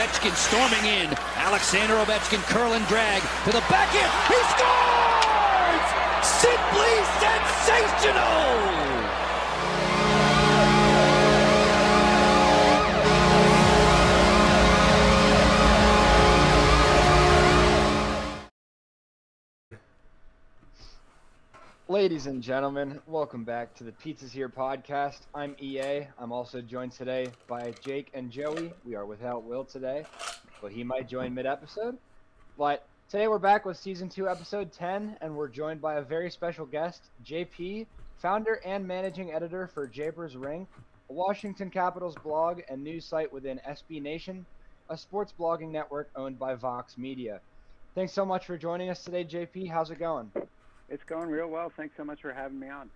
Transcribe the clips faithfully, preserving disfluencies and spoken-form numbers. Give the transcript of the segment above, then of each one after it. Ovechkin storming in. Alexander Ovechkin curl and drag to the backhand. He scores! Simply sensational! Ladies and gentlemen, welcome back to the Pizza's Here podcast. I'm E A. I'm also joined today by Jake and Joey. We are without Will today, but he might join mid-episode. But today we're back with Season two, Episode ten, and we're joined by a very special guest, J P, founder and managing editor for Japers' Rink, a Washington Capitals blog and news site within S B Nation, a sports blogging network owned by Vox Media. Thanks so much for joining us today, J P. How's it going? It's going real well. Thanks so much for having me on.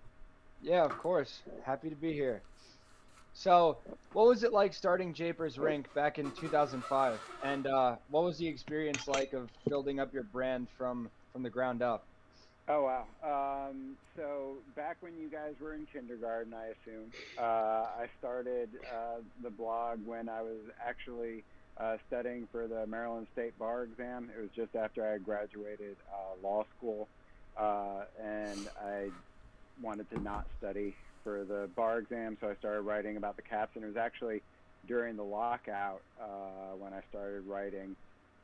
Yeah, of course. Happy to be here. So, what was it like starting Japers' Rink back in two thousand five? And uh, what was the experience like of building up your brand from, from the ground up? Oh, wow. Um, so, back when you guys were in kindergarten, I assume, uh, I started uh, the blog when I was actually uh, studying for the Maryland State Bar exam. It was just after I graduated uh, law school. Uh, and I wanted to not study for the bar exam, so I started writing about the Caps, and it was actually during the lockout uh, when I started writing,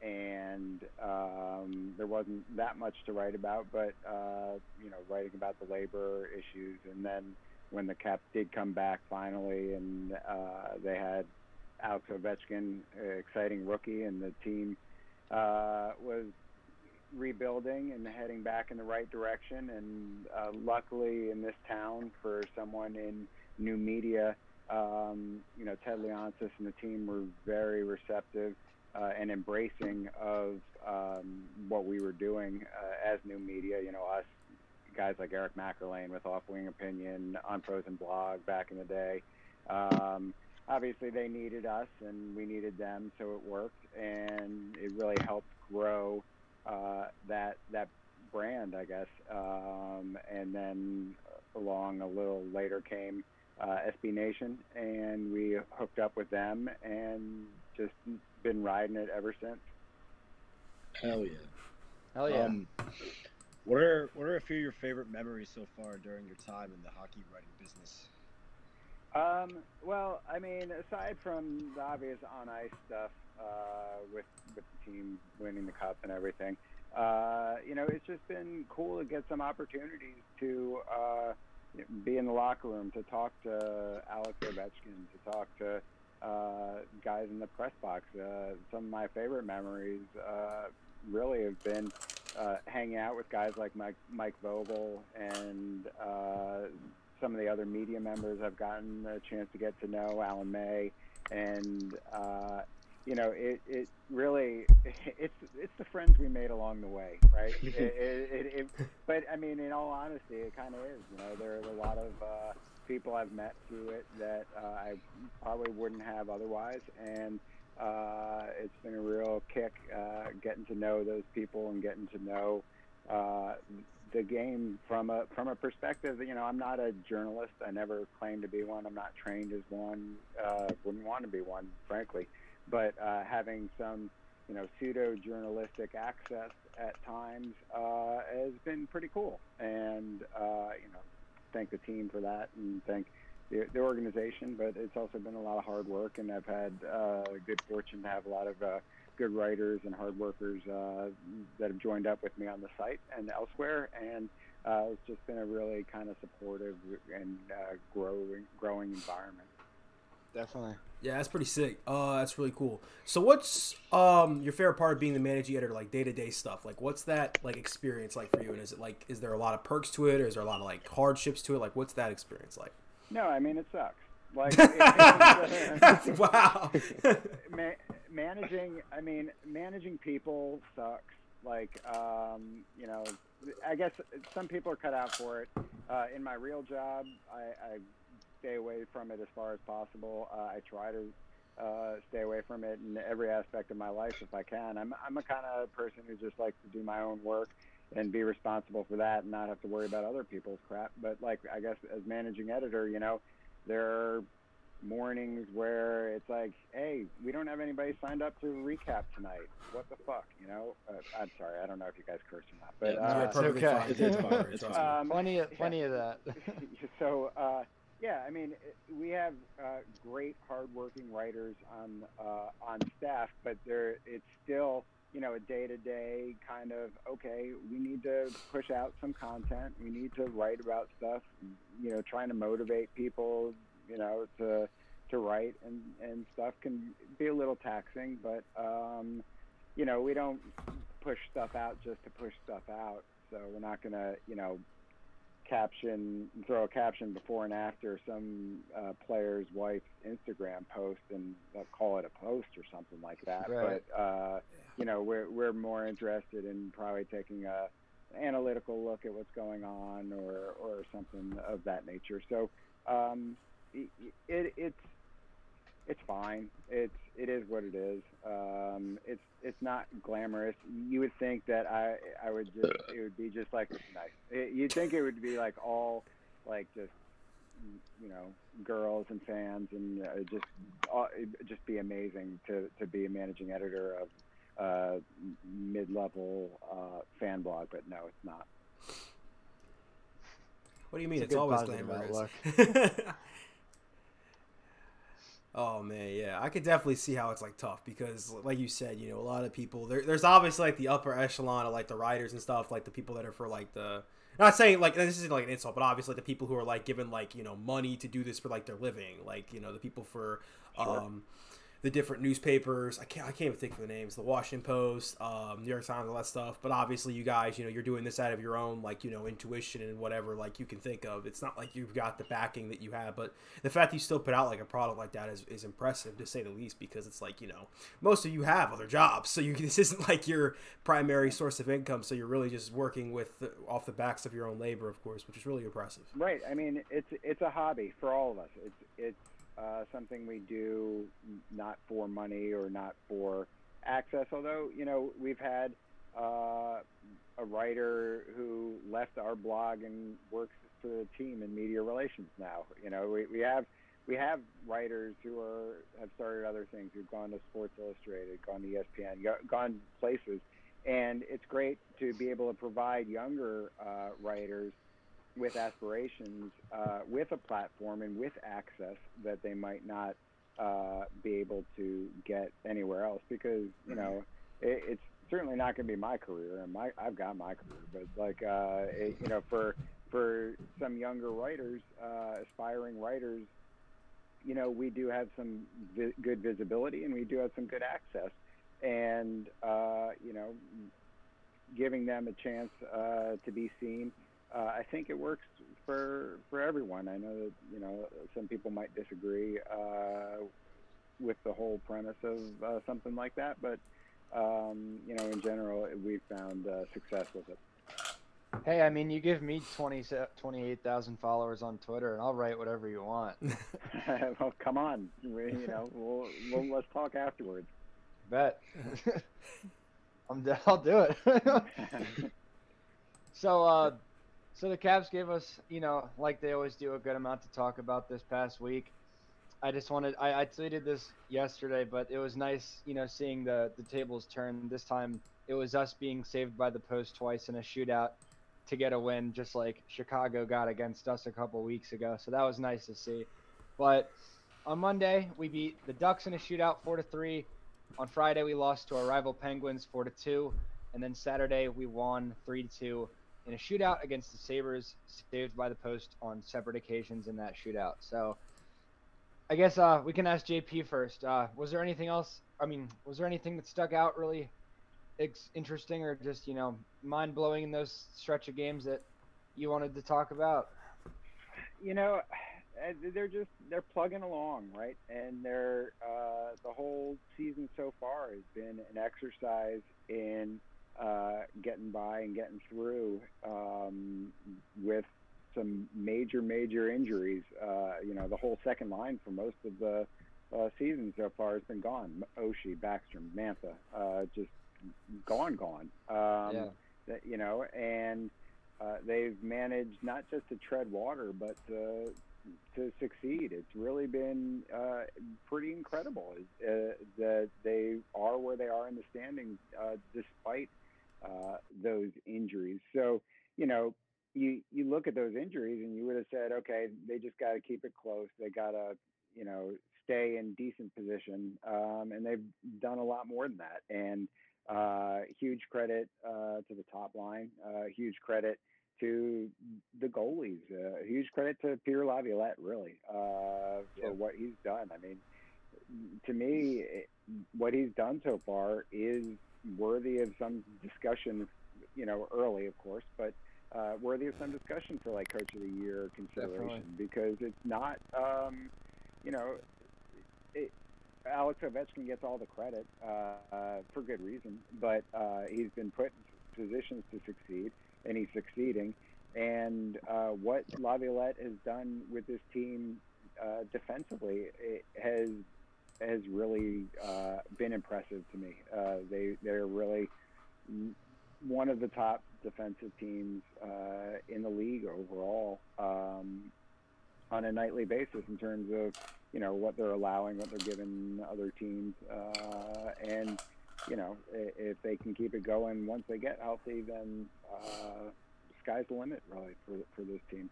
and um, there wasn't that much to write about, but, uh, you know, writing about the labor issues, and then when the Caps did come back finally, and uh, they had Alex Ovechkin, an exciting rookie, and the team uh, was rebuilding and heading back in the right direction, and uh, luckily in this town for someone in new media, um, you know, Ted Leonsis and the team were very receptive uh, and embracing of um, what we were doing uh, as new media, you know, us guys like Eric McElwain with Off Wing Opinion, Unfrozen Blog back in the day. Um, obviously they needed us and we needed them, so it worked, and it really helped grow Uh, that that brand, I guess, um, and then along a little later came uh, S B Nation, and we hooked up with them, and just been riding it ever since. Hell yeah! Hell yeah! Um, what are what are a few of your favorite memories so far during your time in the hockey writing business? Um, well, I mean, aside from the obvious on ice stuff. Uh, with with the team winning the cup and everything, uh, you know, it's just been cool to get some opportunities to uh, be in the locker room, to talk to Alex Ovechkin, to talk to uh, guys in the press box. Uh, some of my favorite memories uh, really have been uh, hanging out with guys like Mike, Mike Vogel and uh, some of the other media members I've gotten a chance to get to know, Alan May, and uh, you know, it, it really, it's it's the friends we made along the way, right? it, it, it, it, but, I mean, in all honesty, it kind of is. You know, there are a lot of uh, people I've met through it that uh, I probably wouldn't have otherwise, and uh, it's been a real kick uh, getting to know those people and getting to know uh, the game from a, from a perspective that, you know, I'm not a journalist. I never claimed to be one. I'm not trained as one. Uh, wouldn't want to be one, frankly. But uh, having some, you know, pseudo-journalistic access at times uh, has been pretty cool. And, uh, you know, thank the team for that and thank the, the organization. But it's also been a lot of hard work, and I've had uh, good fortune to have a lot of uh, good writers and hard workers uh, that have joined up with me on the site and elsewhere. And uh, it's just been a really kind of supportive and uh, growing, growing environment. Definitely. Yeah, that's pretty sick. Uh, that's really cool. So what's um your favorite part of being the managing editor, like day-to-day stuff? Like what's that like experience like for you? And is it like, is there a lot of perks to it, or is there a lot of like hardships to it? Like what's that experience like? No, I mean, it sucks. Like it, wow. ma- managing, I mean, managing people sucks. Like, um, you know, I guess some people are cut out for it. Uh, in my real job, I, I stay away from it as far as possible. Uh, I try to uh, stay away from it in every aspect of my life if I can. I'm I'm a kind of person who just likes to do my own work and be responsible for that and not have to worry about other people's crap. But like, I guess as managing editor, you know, there are mornings where it's like, hey, we don't have anybody signed up to recap tonight. What the fuck, you know? Uh, I'm sorry, I don't know if you guys curse or not, but uh, it's okay. It's, it's fire. It's awesome. um, plenty of plenty yeah. of that. so uh, yeah, I mean, we have uh, great, hardworking writers on uh, on staff, but there it's still, you know, a day-to-day kind of, okay, we need to push out some content. We need to write about stuff, you know, trying to motivate people, you know, to to write and, and stuff can be a little taxing. But, um, you know, we don't push stuff out just to push stuff out. So we're not going to, you know, caption, throw a caption before and after some uh, player's wife's Instagram post and uh, call it a post or something like that. Right. But, uh, you know, we're we're more interested in probably taking a analytical look at what's going on or, or something of that nature. So um, it, it it's it's fine. It's it is what it is. Um, it's it's not glamorous. You would think that I I would just it would be just like nice. It, you'd think it would be like all like just you know girls and fans and uh, just uh, just be amazing to to be a managing editor of. Uh, mid-level uh, fan blog, but no, it's not. What do you mean? It's, it's always glamorous. Oh man, yeah, I could definitely see how it's like tough because, like you said, you know, a lot of people. There, there's obviously like the upper echelon of like the writers and stuff, like the people that are for like the. Not saying like this isn't like an insult, but obviously the people who are like given like you know money to do this for like their living, like you know the people for. Sure. Um, the different newspapers, I can't I can't even think of the names, the Washington Post, um, New York Times, all that stuff. But obviously you guys, you know, you're doing this out of your own, like, you know, intuition and whatever, like, you can think of. It's not like you've got the backing that you have. But the fact that you still put out, like, a product like that is, is impressive, to say the least, because it's like, you know, most of you have other jobs. So you this isn't, like, your primary source of income. So you're really just working with off the backs of your own labor, of course, which is really impressive. Right. I mean, it's it's a hobby for all of us. It's It's... Uh, something we do not for money or not for access. Although, you know, we've had uh, a writer who left our blog and works for the team in media relations now. You know, we, we have we have writers who are have started other things, who've gone to Sports Illustrated, gone to E S P N, go, gone places. And it's great to be able to provide younger uh, writers with aspirations, uh, with a platform and with access that they might not uh, be able to get anywhere else, because, you know, it, it's certainly not going to be my career, and my I've got my career, but like, uh, it, you know, for for some younger writers, uh, aspiring writers, you know, we do have some vi- good visibility and we do have some good access, and uh, you know, giving them a chance uh, to be seen. Uh, I think it works for for everyone. I know that, you know, some people might disagree uh, with the whole premise of uh, something like that, but um, you know, in general, we've found uh, success with it. Hey, I mean, you give me twenty-eight thousand followers on Twitter, and I'll write whatever you want. Well, come on, we, you know, we'll, we'll let's talk afterwards. Bet. I'm d- I'll do it. so. Uh, So the Cavs gave us, you know, like they always do, a good amount to talk about this past week. I just wanted, I, I tweeted this yesterday, but it was nice, you know, seeing the, the tables turn. This time it was us being saved by the post twice in a shootout to get a win, just like Chicago got against us a couple weeks ago. So that was nice to see. But on Monday, we beat the Ducks in a shootout four to three. On Friday, we lost to our rival Penguins four to two. And then Saturday, we won three to two. In a shootout against the Sabres, saved by the post on separate occasions in that shootout. So I guess uh, we can ask J P first. Uh, was there anything else? I mean, was there anything that stuck out really ex- interesting or just, you know, mind-blowing in those stretch of games that you wanted to talk about? You know, they're just they're plugging along, right? And they're uh, the whole season so far has been an exercise in – Uh, getting by and getting through um, with some major, major injuries. Uh, you know, the whole second line for most of the uh, season so far has been gone. Oshie, Backstrom, Mantha, uh, just gone, gone. Um, yeah. that, you know, and uh, they've managed not just to tread water, but to, to succeed. It's really been uh, pretty incredible uh, that they are where they are in the standings uh, despite uh, those injuries. So, you know, you, you look at those injuries and you would have said, okay, they just got to keep it close. They got to, you know, stay in decent position. Um, and they've done a lot more than that. And uh, huge credit uh, to the top line, uh, huge credit to the goalies, uh, huge credit to Pierre Laviolette, really, uh, yeah. for what he's done. I mean, to me, it, what he's done so far is worthy of some discussion, you know, early, of course, but uh, worthy of some discussion for, like, Coach of the Year consideration. Definitely. Because it's not, um, you know, it, Alex Ovechkin gets all the credit uh, uh, for good reason, but uh, he's been put in positions to succeed. And he's succeeding. And uh, what Laviolette has done with this team uh, defensively, it has has really uh, been impressive to me. Uh, they they're really one of the top defensive teams uh, in the league overall um, on a nightly basis in terms of, you know, what they're allowing, what they're giving other teams, uh, and. You know, if they can keep it going once they get healthy, then uh, sky's the limit, really, for for this team.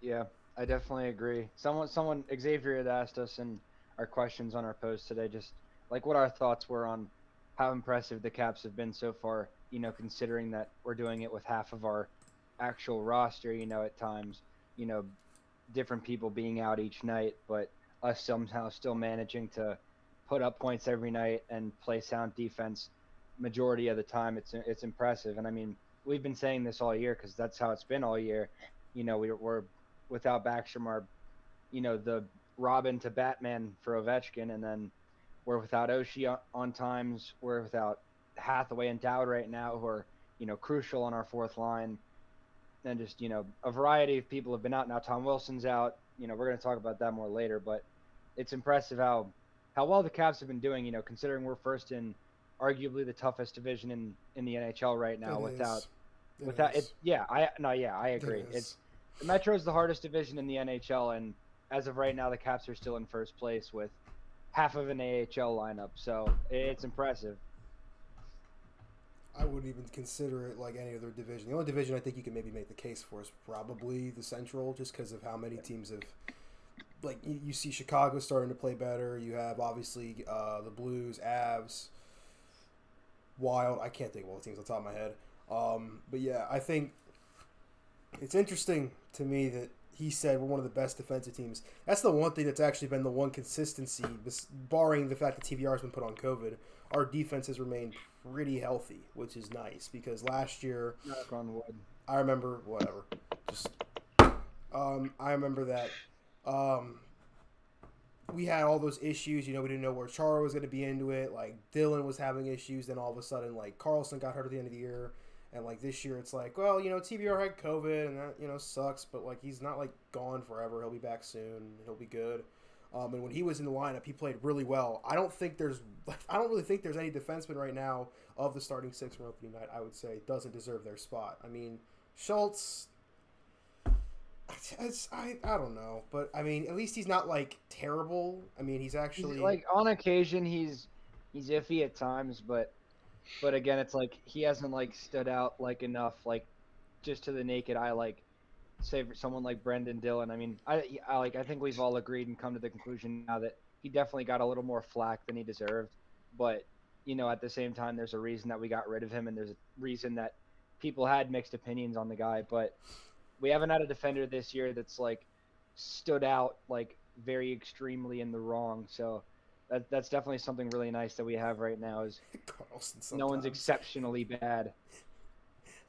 Yeah, I definitely agree. Someone, someone, Xavier had asked us in our questions on our post today, just like what our thoughts were on how impressive the Caps have been so far. You know, considering that we're doing it with half of our actual roster. You know, at times, you know, different people being out each night, but us somehow still managing to put up points every night and play sound defense majority of the time. It's it's impressive. And, I mean, we've been saying this all year because that's how it's been all year. You know, we, we're without Backstrom, our, you know, the Robin to Batman for Ovechkin, and then we're without Oshie on, on times. We're without Hathaway and Dowd right now, who are, you know, crucial on our fourth line. And just, you know, a variety of people have been out. Now Tom Wilson's out. You know, we're going to talk about that more later, but it's impressive how – how well the Caps have been doing, you know, considering we're first in arguably the toughest division in, in the N H L right now. It without, it without is. it, yeah, I no, yeah, I agree. It it's the Metro is the hardest division in the N H L, and as of right now, the Caps are still in first place with half of an A H L lineup. So it's impressive. I wouldn't even consider it like any other division. The only division I think you can maybe make the case for is probably the Central, just because of how many teams have. Like, you, you see Chicago starting to play better. You have, obviously, uh, the Blues, Avs, Wild. I can't think of all the teams on the top of my head. Um, but, yeah, I think it's interesting to me that he said we're one of the best defensive teams. That's the one thing that's actually been the one consistency, barring the fact that T V R has been put on COVID. Our defense has remained pretty healthy, which is nice, because last year I remember – whatever. Just um, I remember that – Um, we had all those issues, you know, we didn't know where Chara was going to be into it, like, Dillon was having issues, then all of a sudden, like, Carlson got hurt at the end of the year, and, like, this year it's like, well, you know, T B R had COVID, and that, you know, sucks, but, like, he's not, like, gone forever, he'll be back soon, he'll be good, um, and when he was in the lineup, he played really well. I don't think there's, like, I don't really think there's any defenseman right now of the starting six for opening night, I would say, doesn't deserve their spot. I mean, Schultz... It's, I I don't know, but I mean, at least he's not like terrible. I mean, he's actually he's, like on occasion he's he's iffy at times, but but again, it's like he hasn't like stood out like enough, like just to the naked eye, like say for someone like Brendan Dillon. I mean, I, I like I think we've all agreed and come to the conclusion now that he definitely got a little more flack than he deserved. But you know, at the same time, there's a reason that we got rid of him, and there's a reason that people had mixed opinions on the guy, but. We haven't had a defender this year that's, like, stood out, like, very extremely in the wrong. So that that's definitely something really nice that we have right now is Carlson no one's exceptionally bad.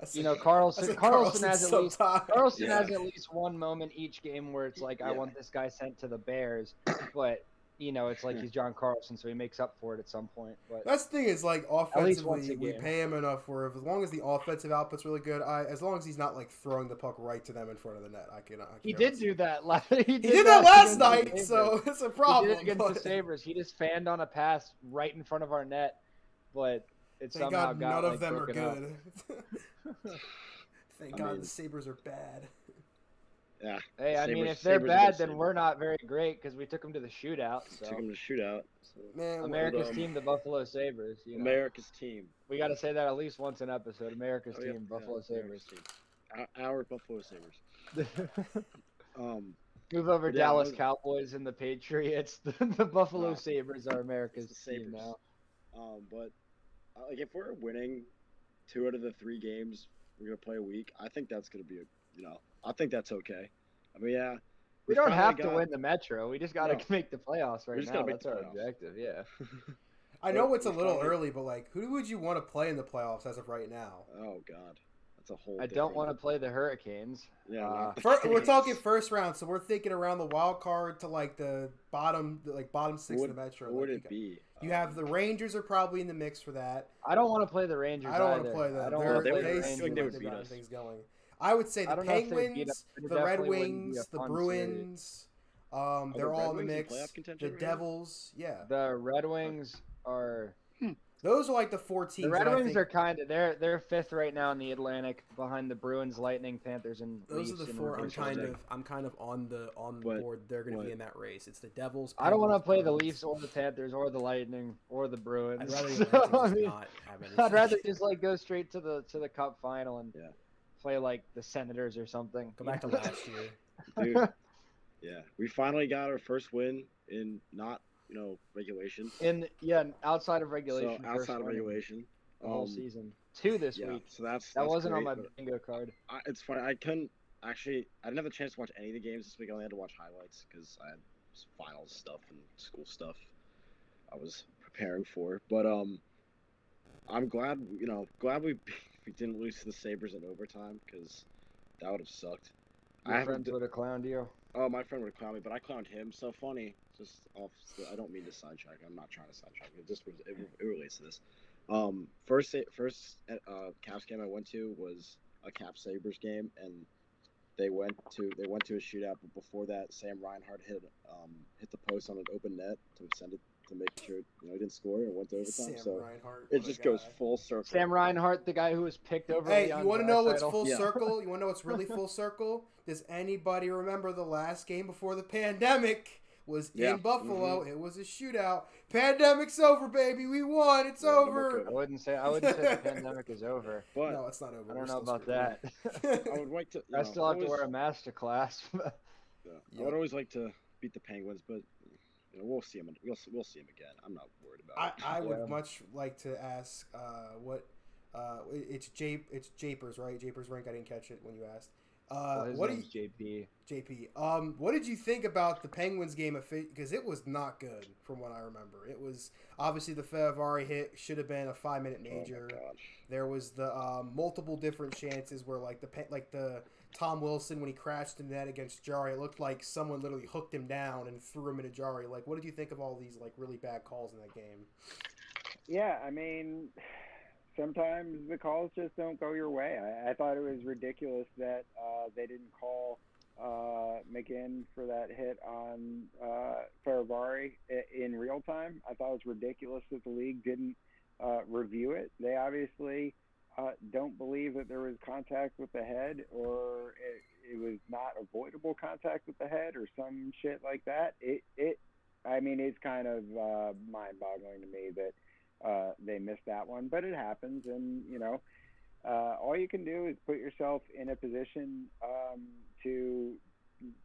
Said, you know, Carlson Carlson, Carlson has at least Carlson yeah. has at least one moment each game where it's like, yeah. I want this guy sent to the Bears. But, you know, it's like he's John Carlson, so he makes up for it at some point. But that's the thing is, like, offensively, we pay him enough where if, as long as the offensive output's really good, I, as long as he's not, like, throwing the puck right to them in front of the net, I can. I can he did do that. La- he, did he did that, that last night, so it's a problem. He did it against but... the Sabres. He just fanned on a pass right in front of our net, but it Thank somehow God got, none of like, them are good. Thank I God mean... the Sabres are bad. Yeah. Hey, I Sabres, mean, if they're Sabres bad, then Sabres. We're not very great because we took them to the shootout. So. Took them to the shootout. So. Man, America's well team, the Buffalo Sabres. You know. America's team. We got to say that at least once an episode. America's oh, yeah, team, yeah, Buffalo yeah, Sabres. Team. Our, our Buffalo Sabres. um, Move over yeah, Dallas was... Cowboys and the Patriots. The, the Buffalo wow. Sabres are America's Sabres. team now. Um, but uh, like if we're winning two out of the three games we're going to play a week, I think that's going to be a, you know, I think that's okay. I mean, yeah. We don't have got, to win the Metro. We just got to no. make the playoffs right now. That's our playoffs. objective, yeah. I know it's a little early, but, like, who would you want to play in the playoffs as of right now? Oh, God. That's a whole I don't want to play the Hurricanes. Yeah. Uh, the first, we're talking first round, so we're thinking around the wild card to, like, the bottom like bottom six what, of the Metro. What would like, it you be? You have the Rangers are probably in the mix for that. I don't want to play the Rangers I don't want to play them. I don't want to play the Rangers. They would beat us. Things going. I would say the Penguins, the Red Wings, the Bruins, um, they're all in the mix. The Devils, yeah. The Red Wings are – those are like the four teams. The Red Wings are kind of – they're they're fifth right now in the Atlantic behind the Bruins, Lightning, Panthers, and Leafs. Those are the four I'm kind of I'm kind of on the on the board. They're going to be in that race. It's the Devils. I don't want to play the Leafs or the Panthers or the Lightning or the Bruins. I'd rather not have anything. I'd rather just like go straight to the to the Cup final and yeah. play like the Senators or something. Go back to last year. Dude, yeah, we finally got our first win in not, you know, regulation. In yeah, outside of regulation. So outside of regulation. All um, season. Two this yeah, week. So that's that that's wasn't great, on my bingo card. I, it's funny. I couldn't actually. I didn't have a chance to watch any of the games this week. I only had to watch highlights because I had finals stuff and school stuff I was preparing for. But um, I'm glad. You know, glad we. We didn't lose to the Sabres in overtime because that would have sucked. Your I friends d- would have clowned you. Oh, my friend would have clowned me, but I clowned him. So funny. Just off. I don't mean to sidetrack. I'm not trying to sidetrack. It just was, it, it relates to this. Um, first first uh, Caps game I went to was a Caps Sabres game, and they went to they went to a shootout. But before that, Sam Reinhart hit um hit the post on an open net to send it. To make sure you know he didn't score and went to overtime, Sam so Reinhart, it just goes full circle. Sam Reinhart, the guy who was picked over. Hey, Leon you want to know what's full yeah. circle? You want to know what's really full circle? Does anybody remember the last game before the pandemic was yeah. in Buffalo? Mm-hmm. It was a shootout. Pandemic's over, baby. We won. It's yeah, over. I wouldn't say I wouldn't say the pandemic is over. But no, it's not over. I don't know about that. I would like to. I still know, have always, to wear a mask to class. But... Yeah. I would always like to beat the Penguins, but. You know, we'll see him. We'll, we'll see him again. I'm not worried about it. I, I yeah. would much like to ask uh, what uh, it's J it's Japers right? Japers' Rink. I didn't catch it when you asked. Uh, well, what do you J P? J P. Um, what did you think about the Penguins game? Because it was not good, from what I remember. It was obviously the Fehérváry hit should have been a five minute major. Oh my gosh. There was the um, multiple different chances where like the like the. Tom Wilson, when he crashed in that against Jari, it looked like someone literally hooked him down and threw him into Jari. Like, what did you think of all these, like, really bad calls in that game? Yeah, I mean, sometimes the calls just don't go your way. I, I thought it was ridiculous that uh, they didn't call uh, McGinn for that hit on uh, Fehérváry in real time. I thought it was ridiculous that the league didn't uh, review it. They obviously... Uh, don't believe that there was contact with the head or it, it was not avoidable contact with the head or some shit like that. It, it, I mean, it's kind of uh, mind-boggling to me that uh, they missed that one, but it happens. And, you know, uh, all you can do is put yourself in a position um, to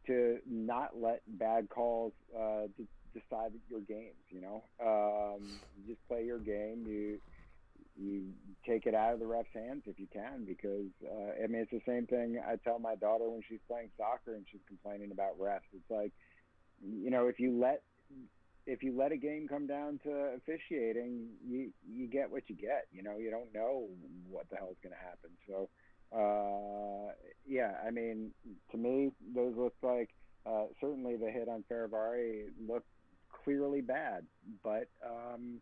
to not let bad calls uh, d- decide your games, you know. Um, you just play your game. You... You take it out of the ref's hands if you can, because uh, I mean it's the same thing I tell my daughter when she's playing soccer and she's complaining about refs. It's like, you know, if you let if you let a game come down to officiating, you you get what you get. You know, you don't know what the hell is going to happen. So, uh, yeah, I mean, to me, those look like uh, certainly the hit on Fehérváry looked clearly bad, but. Um,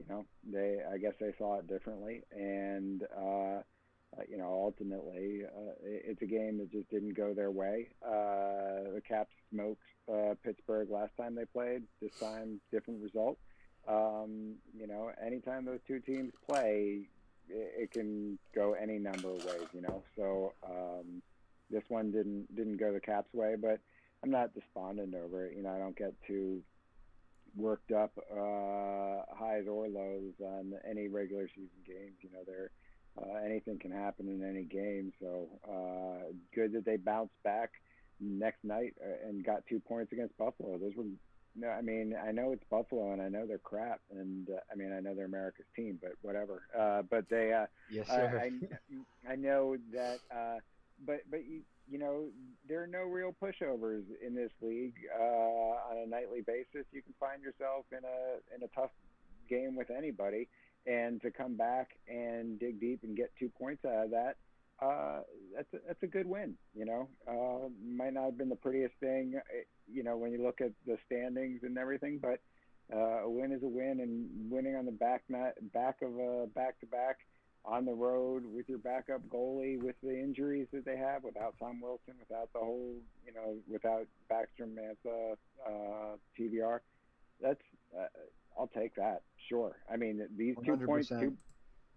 You know, they. I guess they saw it differently, and uh, you know, ultimately, uh, it's a game that just didn't go their way. Uh, the Caps smoked uh, Pittsburgh last time they played. This time, different result. Um, you know, anytime those two teams play, it, it can go any number of ways. You know, so um, This one didn't didn't go the Caps' way, but I'm not despondent over it. You know, I don't get too worked up, uh, highs or lows on any regular season games. You know, they're uh, anything can happen in any game. So uh, good that they bounced back next night and got two points against Buffalo. Those were, no, I mean, I know it's Buffalo and I know they're crap, and uh, I mean, I know they're America's team, but whatever. Uh, but they, uh, yes, sir. I, I, I know that, uh, but but you, you know, there are no real pushovers in this league uh, on a nightly basis. You can find yourself in a in a tough game with anybody, and to come back and dig deep and get two points out of that, uh, that's a, that's a good win. You know, uh, might not have been the prettiest thing, you know, when you look at the standings and everything, but uh, a win is a win, and winning on the back mat, back of a back to back on the road with your backup goalie, with the injuries that they have, without Tom Wilson, without the whole, you know, without Baxter Mantha, uh, T V R. That's, uh, I'll take that. Sure. I mean, these one hundred percent. two points,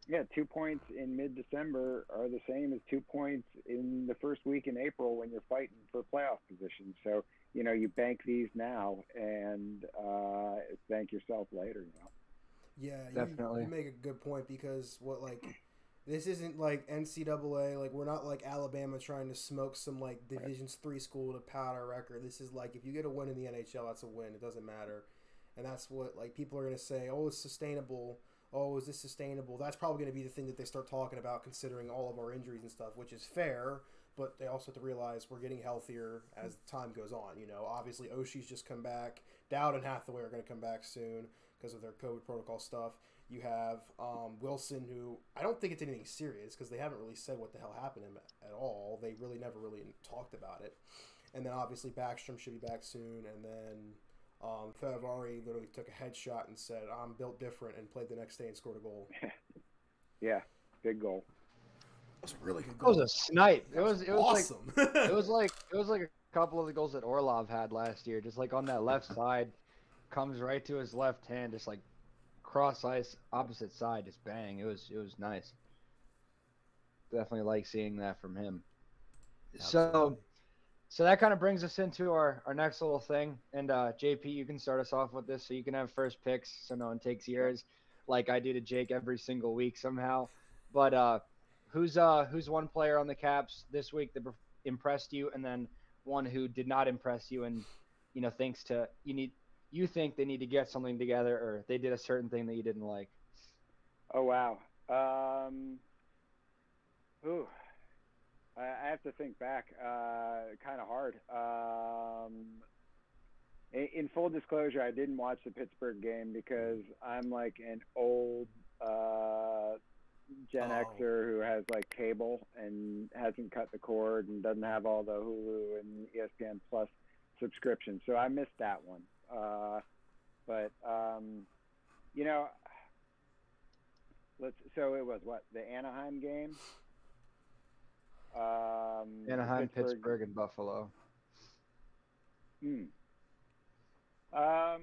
two, yeah, two points in mid-December are the same as two points in the first week in April when you're fighting for playoff positions. So, you know, you bank these now and uh, thank yourself later, you know. Yeah, you, you make a good point, because what like this isn't like N C double A, like we're not like Alabama trying to smoke some like Divisions three school to pad our record. This is like if you get a win in the N H L, that's a win. It doesn't matter, and that's what like people are gonna say. Oh, it's sustainable. Oh, is this sustainable? That's probably gonna be the thing that they start talking about, considering all of our injuries and stuff, which is fair. But they also have to realize we're getting healthier as time goes on. You know, obviously Oshie's just come back. Dowd and Hathaway are going to come back soon because of their COVID protocol stuff. You have um, Wilson, who I don't think it's anything serious because they haven't really said what the hell happened to him at all. They really never really talked about it. And then obviously Backstrom should be back soon. And then um, Fehérváry literally took a headshot and said, "I'm built different," and played the next day and scored a goal. Yeah, big goal. That was a really good goal. It was a snipe. It was, it was awesome. Like, it was like it was like a couple of the goals that Orlov had last year, just like on that left side, comes right to his left hand, just like cross ice opposite side, just bang. It was it was nice. Definitely like seeing that from him. Absolutely. So so that kind of brings us into our, our next little thing. And uh, J P, you can start us off with this, so you can have first picks so no one takes yours like I do to Jake every single week somehow. But uh Who's uh who's one player on the Caps this week that impressed you, and then one who did not impress you, and you know thinks to you need you think they need to get something together, or they did a certain thing that you didn't like? Oh wow, um, ooh, I, I have to think back. Uh, kind of hard. Um, in, in full disclosure, I didn't watch the Pittsburgh game because I'm like an old. Uh, Gen oh. Xer who has like cable and hasn't cut the cord and doesn't have all the Hulu and E S P N Plus subscriptions, so I missed that one. Uh, but um, you know, let's. So it was what the Anaheim game. Um, Anaheim, Pittsburgh, Pittsburgh and Buffalo. Hmm. Um,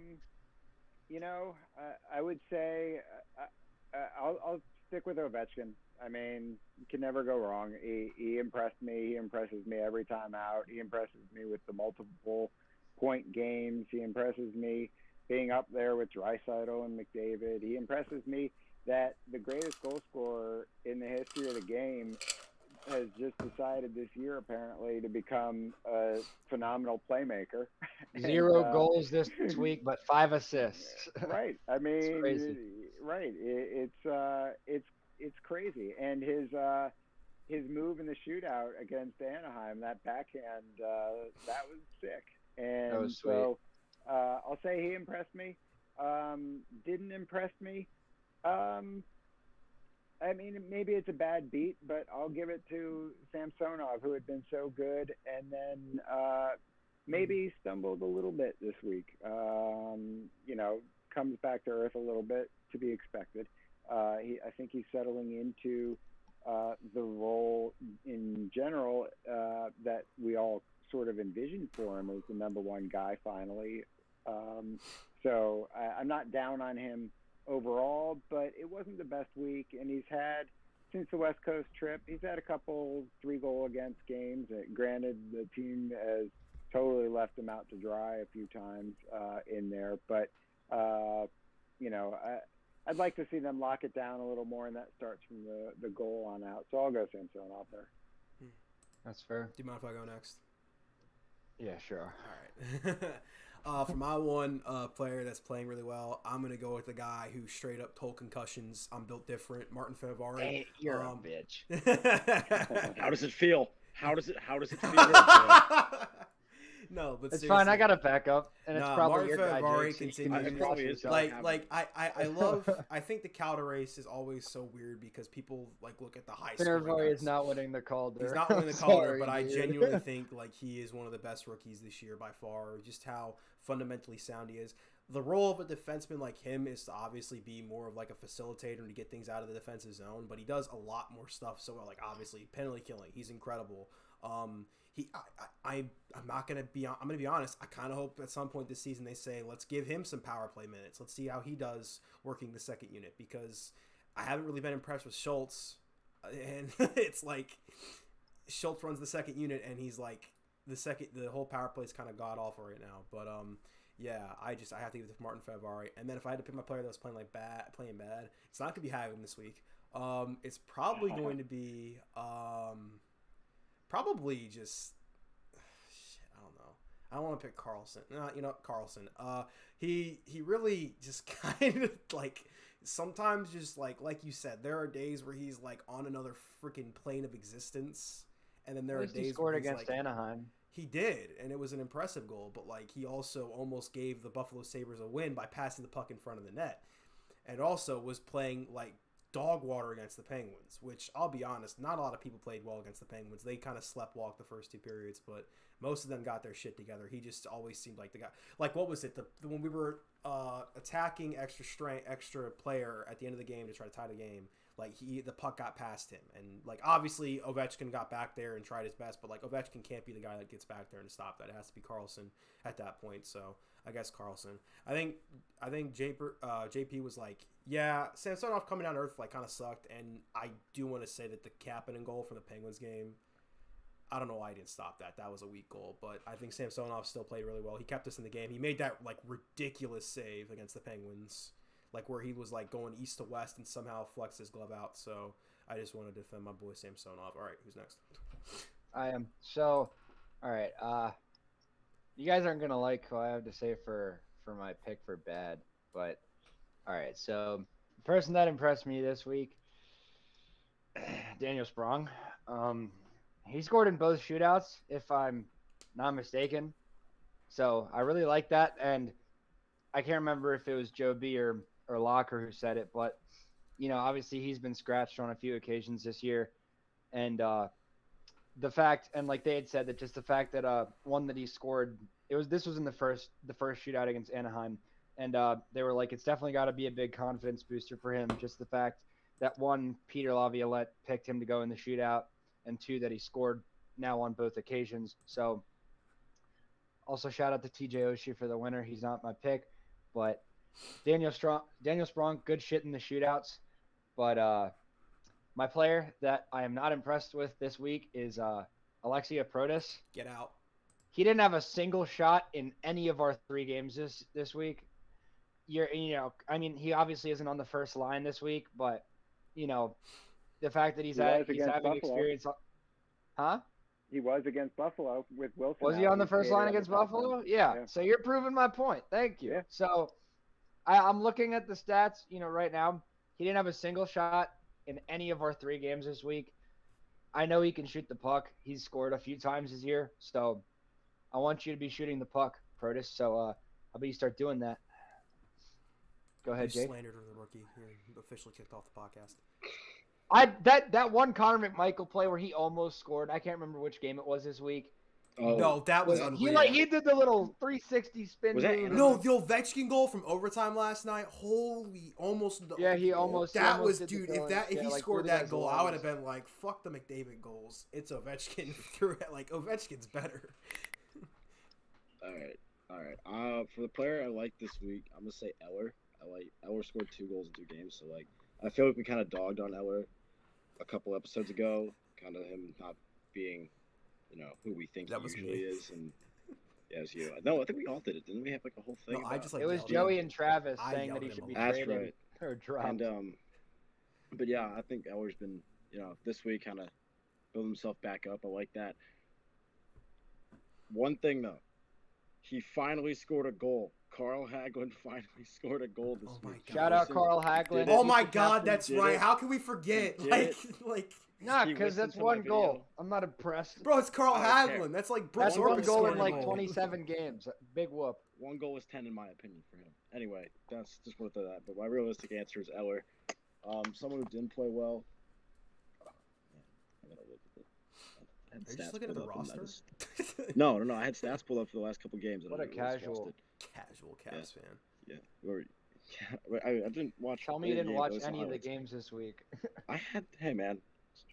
you know, I, I would say I, I, I'll. I'll stick with Ovechkin. I mean, you can never go wrong. He, he impressed me. He impresses me every time out. He impresses me with the multiple point games. He impresses me being up there with Draisaitl and McDavid. He impresses me that the greatest goal scorer in the history of the game has just decided this year, apparently, to become a phenomenal playmaker. Zero and, uh, goals this week, but five assists. Right. I mean, it's crazy. Right. It, it's uh, it's it's crazy. And his uh, his move in the shootout against Anaheim, that backhand, uh, that was sick. And that was sweet. So uh, I'll say he impressed me. Um, didn't impress me. Um, I mean, maybe it's a bad beat, but I'll give it to Samsonov, who had been so good, and then uh, maybe stumbled a little bit this week. Um, you know, comes back to earth a little bit, to be expected. Uh, he, I think he's settling into uh, the role in general uh, that we all sort of envisioned for him as the number one guy finally. Um, so I, I'm not down on him overall, but it wasn't the best week, and he's had since the West Coast trip, he's had a couple three-goal against games. Granted, the team has totally left him out to dry a few times uh, in there. But, uh, you know, I, I'd like to see them lock it down a little more, and that starts from the, the goal on out. So I'll go Samsonov out there. Hmm. That's fair. Do you mind if I go next? Yeah, sure. All right. uh, for my one uh, player that's playing really well, I'm going to go with the guy who straight up told concussions, I'm built different, Martin Fehérváry. Hey, you're um, a bitch. How does it feel? How does it How does it feel? No, but it's fine. I got a backup, and nah, it's probably your guy, Jake. So it probably is. Like, like I, I, I love. I think the Calder race is always so weird because people like look at the high score. Fehérváry is not winning the Calder. He's not winning the Calder, but I genuinely think like he is one of the best rookies this year by far. Just how fundamentally sound he is. The role of a defenseman like him is to obviously be more of like a facilitator and to get things out of the defensive zone, but he does a lot more stuff. So like obviously penalty killing, he's incredible. Um, he, I, I, I'm not gonna be. I'm gonna be honest. I kind of hope at some point this season they say, let's give him some power play minutes. Let's see how he does working the second unit, because I haven't really been impressed with Schultz, and it's like Schultz runs the second unit, and he's like the second. The whole power play is kind of god awful right now. But um, yeah, I just I have to give it to Martin Fehérváry. And then if I had to pick my player that was playing like bad, playing bad, it's not gonna be Hagelin this week. Um, it's probably going to be um. Probably just, shit, I don't know. I don't want to pick Carlson. No, you know, Carlson. Uh, he he really just kind of like sometimes just like like you said, there are days where he's like on another freaking plane of existence, and then there are days he scored where he's against like, Anaheim. He did, and it was an impressive goal. But like he also almost gave the Buffalo Sabres a win by passing the puck in front of the net, and also was playing like dog water against the Penguins, which I'll be honest, not a lot of people played well against the Penguins. They kind of slept walk the first two periods, but most of them got their shit together. He just always seemed like the guy. Like what was it? The, the when we were uh, attacking extra strength, extra player at the end of the game to try to tie the game. Like he, the puck got past him, and like obviously Ovechkin got back there and tried his best, but like Ovechkin can't be the guy that gets back there and stop that. It has to be Carlson at that point. So I guess Carlson. I think I think J P, uh, J P was like, yeah, Samsonov coming down to earth like kind of sucked, and I do want to say that the Kapanen goal from the Penguins game, I don't know why I didn't stop that. That was a weak goal, but I think Samsonov still played really well. He kept us in the game. He made that like ridiculous save against the Penguins, like where he was like going east to west and somehow flexed his glove out. So I just wanted to defend my boy Samsonov. All right, who's next? I am. So, all right, uh, you guys aren't going to like who I have to say for, for my pick for bad. But, all right, so the person that impressed me this week, Daniel Sprong. Um, he scored in both shootouts, if I'm not mistaken. So I really like that. And I can't remember if it was Joe B or, or Locker who said it. But, you know, obviously he's been scratched on a few occasions this year. And, uh, the fact, and like they had said, that just the fact that uh one that he scored, it was this was in the first the first shootout against Anaheim, and uh they were like, it's definitely got to be a big confidence booster for him. Just the fact that one, Pierre Laviolette picked him to go in the shootout, and two, that he scored now on both occasions. So also shout out to T J Oshie for the winner. He's not my pick, but Daniel Strong, Daniel Sprong, good shit in the shootouts, but uh. My player that I am not impressed with this week is uh, Alexia Protis. Get out. He didn't have a single shot in any of our three games this, this week. You're, you know, I mean, he obviously isn't on the first line this week, but, you know, the fact that he's, he had, he's having Buffalo. experience. Huh? He was against Buffalo with Wilson. Was he on the first line against Buffalo? Buffalo? Yeah. yeah. So you're proving my point. Thank you. Yeah. So I, I'm looking at the stats, you know, right now. He didn't have a single shot in any of our three games this week. I know he can shoot the puck. He's scored a few times this year, so I want you to be shooting the puck, Protis. So uh, I bet you start doing that. Go ahead, Jake. You slandered the rookie. You're officially kicked off the podcast. I that that one Connor McMichael play where he almost scored. I can't remember which game it was this week. Oh, no, that was, was unreal. He, like, he did the little three sixty spin. Was that, no, the Ovechkin goal from overtime last night. Holy, almost. Yeah, he almost. That he almost was, dude. If that, if yeah, he like, scored that goal, I would have been like, "Fuck the McDavid goals." It's Ovechkin through it. Like Ovechkin's better. all right, all right. Uh, for the player I like this week, I'm gonna say Eller. I like Eller scored two goals in two games, so like I feel like we kind of dogged on Eller a couple episodes ago, kind of him not being, you know, who we think that he was usually me. Is. And yeah, it was you. No, I think we all did it. Didn't we have like a whole thing? No, I just, like, it was Joey and Travis I saying that he should be traded right. or dropped. And, um, but yeah, I think Eller's been, you know, this week kind of build himself back up. I like that. One thing though, he finally scored a goal. Carl Hagelin finally scored a goal this oh week. God. Shout out Carl Hagelin. Oh my God, that's right. It. How can we forget? Like, like nah, because that's one goal. Video. I'm not impressed, bro. It's Carl Hagelin. That's like Brooks that's one goal in like goal. twenty-seven games. Big whoop. One goal is ten in my opinion for him. Anyway, that's just worth of that. But my realistic answer is Eller. Um, someone who didn't play well. I gotta look at the. Are you just looking at the roster? Just, no, no, no. I had stats pulled up for the last couple games. What a casual. Casual Cavs yeah. fan. Yeah. Or, yeah. I, I didn't watch. Tell me you didn't watch any of the games this week. I had. Hey, man.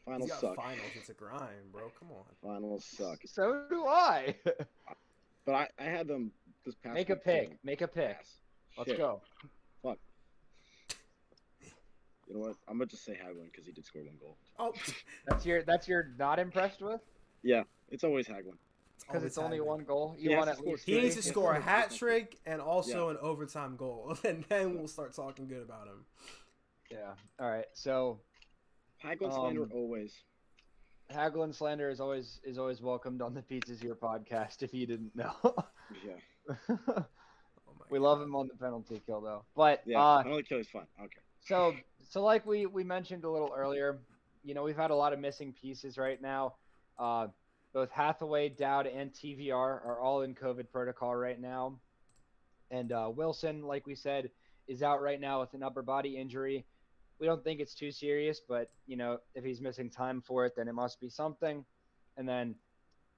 Finals suck. Finals. It's a grind, bro. Come on. Finals suck. So do I. But I, I had them this past Make week a pick. Game. Make a pick. Pass. Let's Shit. go. Fuck. You know what? I'm going to just say Hagelin because he did score one goal. Oh. That's your, that's your not impressed with? Yeah. It's always Hagelin. Because it's only one goal. You want at least he needs to score a hat trick and also yeah. an overtime goal, and then we'll start talking good about him. Yeah. All right. So, Hagelin slander um, always. Hagelin slander is always is always welcomed on the Pizza's Here podcast. If you didn't know. yeah. Oh my we God. love him on the penalty kill though, but yeah, uh, penalty kill is fun. Okay. So so like we we mentioned a little earlier, you know, we've had a lot of missing pieces right now. Uh, Both Hathaway, Dowd, and T V R are all in COVID protocol right now. And uh, Wilson, like we said, is out right now with an upper body injury. We don't think it's too serious, but, you know, if he's missing time for it, then it must be something. And then,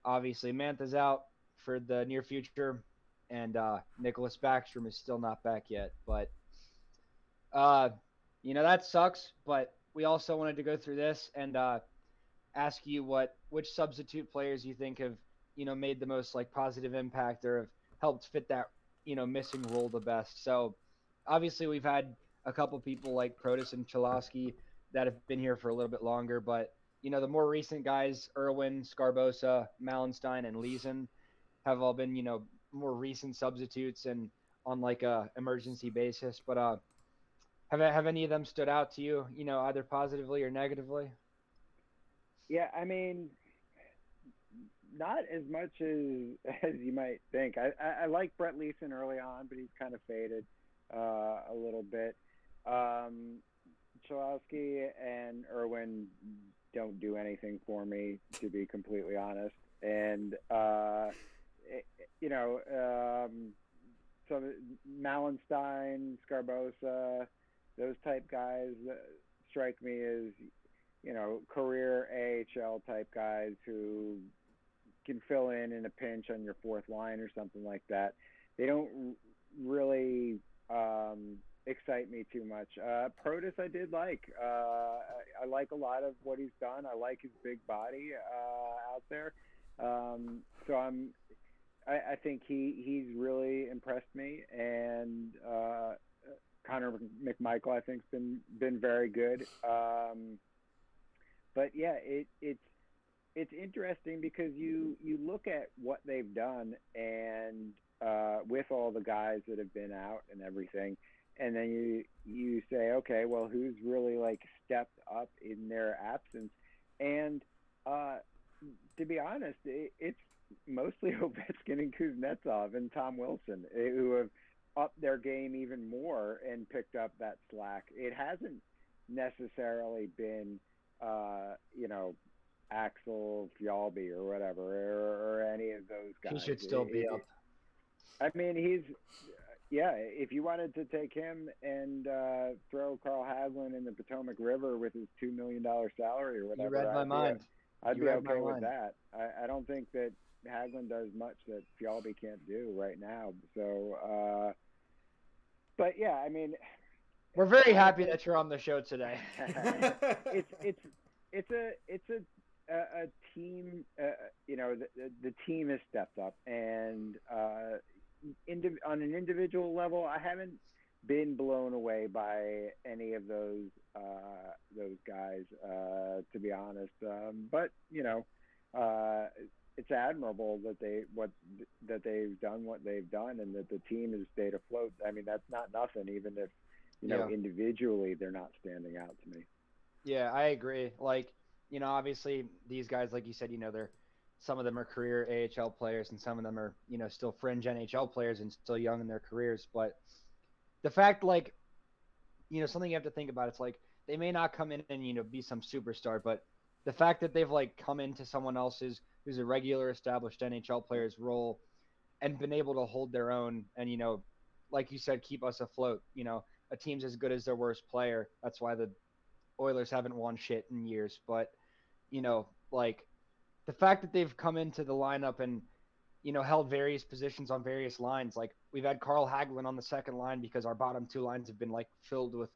obviously, Mantha's out for the near future, and uh, Nicholas Backstrom is still not back yet. But, uh, you know, that sucks, but we also wanted to go through this and uh, – ask you what which substitute players you think have, you know, made the most like positive impact or have helped fit that, you know, missing role the best. So obviously we've had a couple people like Protis and Cholowski that have been here for a little bit longer, but you know, the more recent guys, Irwin, Scarbosa, Malenstein, and Leeson have all been, you know, more recent substitutes and on like a emergency basis. But uh have have any of them stood out to you, you know, either positively or negatively? Yeah, I mean, not as much as as you might think. I, I, I like Brett Leeson early on, but he's kind of faded uh, a little bit. Um, Cholowski and Irwin don't do anything for me, to be completely honest. And, uh, it, you know, um, so Malenstein, Scarbosa, those type guys strike me as – you know, career A H L type guys who can fill in in a pinch on your fourth line or something like that. They don't really um, excite me too much. Uh, Protis I did like. Uh, I, I like a lot of what he's done. I like his big body uh, out there. Um, so I'm, I, I think he, he's really impressed me. And uh, Connor McMichael, I think, has been, been very good. Um, But yeah, it, it's it's interesting because you, you look at what they've done and uh, with all the guys that have been out and everything, and then you you say, okay, well, who's really like stepped up in their absence? And uh, to be honest, it, it's mostly Ovechkin and Kuznetsov and Tom Wilson who have upped their game even more and picked up that slack. It hasn't necessarily been. Uh, you know, Axel Fjallby or whatever, or, or any of those guys. He should still be up. I mean, he's, yeah, if you wanted to take him and uh, throw Carl Hagelin in the Potomac River with his two million dollars salary or whatever. You read my I'd mind. Be, I'd you be okay with mind. that. I, I don't think that Hagelin does much that Fjallby can't do right now. So, uh, but yeah, I mean... We're very happy that you're on the show today. it's it's it's a it's a a, a team. Uh, you know, the, the the team has stepped up, and uh, indiv- on an individual level, I haven't been blown away by any of those uh, those guys, uh, to be honest. Um, but you know, uh, it's admirable that they what that they've done what they've done, and that the team has stayed afloat. I mean, that's not nothing, even if you know yeah. individually they're not standing out to me. Yeah, I agree. Like, you know, obviously these guys, like you said, you know, they're some of them are career A H L players, and some of them are you know still fringe N H L players and still young in their careers, but. The fact, like, you know, something you have to think about, it's like they may not come in and, you know, be some superstar, but the fact that they've, like, come into someone else's who's a regular established N H L player's role and been able to hold their own and, you know, like you said, keep us afloat. You know, a team's as good as their worst player. That's why the Oilers haven't won shit in years. But, you know, like, the fact that they've come into the lineup and, you know, held various positions on various lines. Like, we've had Carl Hagelin on the second line because our bottom two lines have been, like, filled with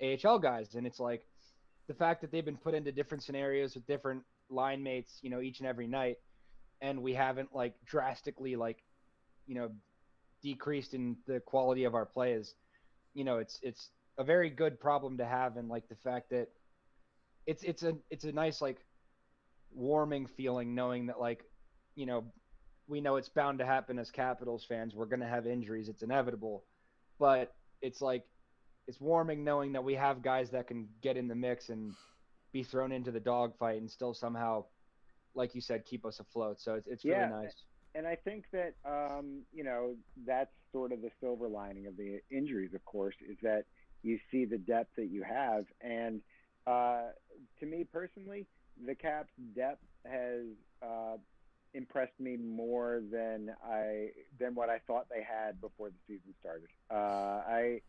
A H L guys. And it's, like, the fact that they've been put into different scenarios with different line mates, you know, each and every night, and we haven't, like, drastically, like, you know, decreased in the quality of our play is, you know, it's it's a very good problem to have. And, like, the fact that it's it's a it's a nice, like, warming feeling knowing that, like, you know, we know it's bound to happen as Capitals fans. We're going to have injuries. It's inevitable. But it's like it's warming knowing that we have guys that can get in the mix and be thrown into the dogfight and still somehow, like you said, keep us afloat. So it's, it's yeah, really nice. And I think that, um, you know, that's sort of the silver lining of the injuries, of course, is that you see the depth that you have. And uh, to me personally, the Caps' depth has uh, – impressed me more than I than what I thought they had before the season started. Uh, I,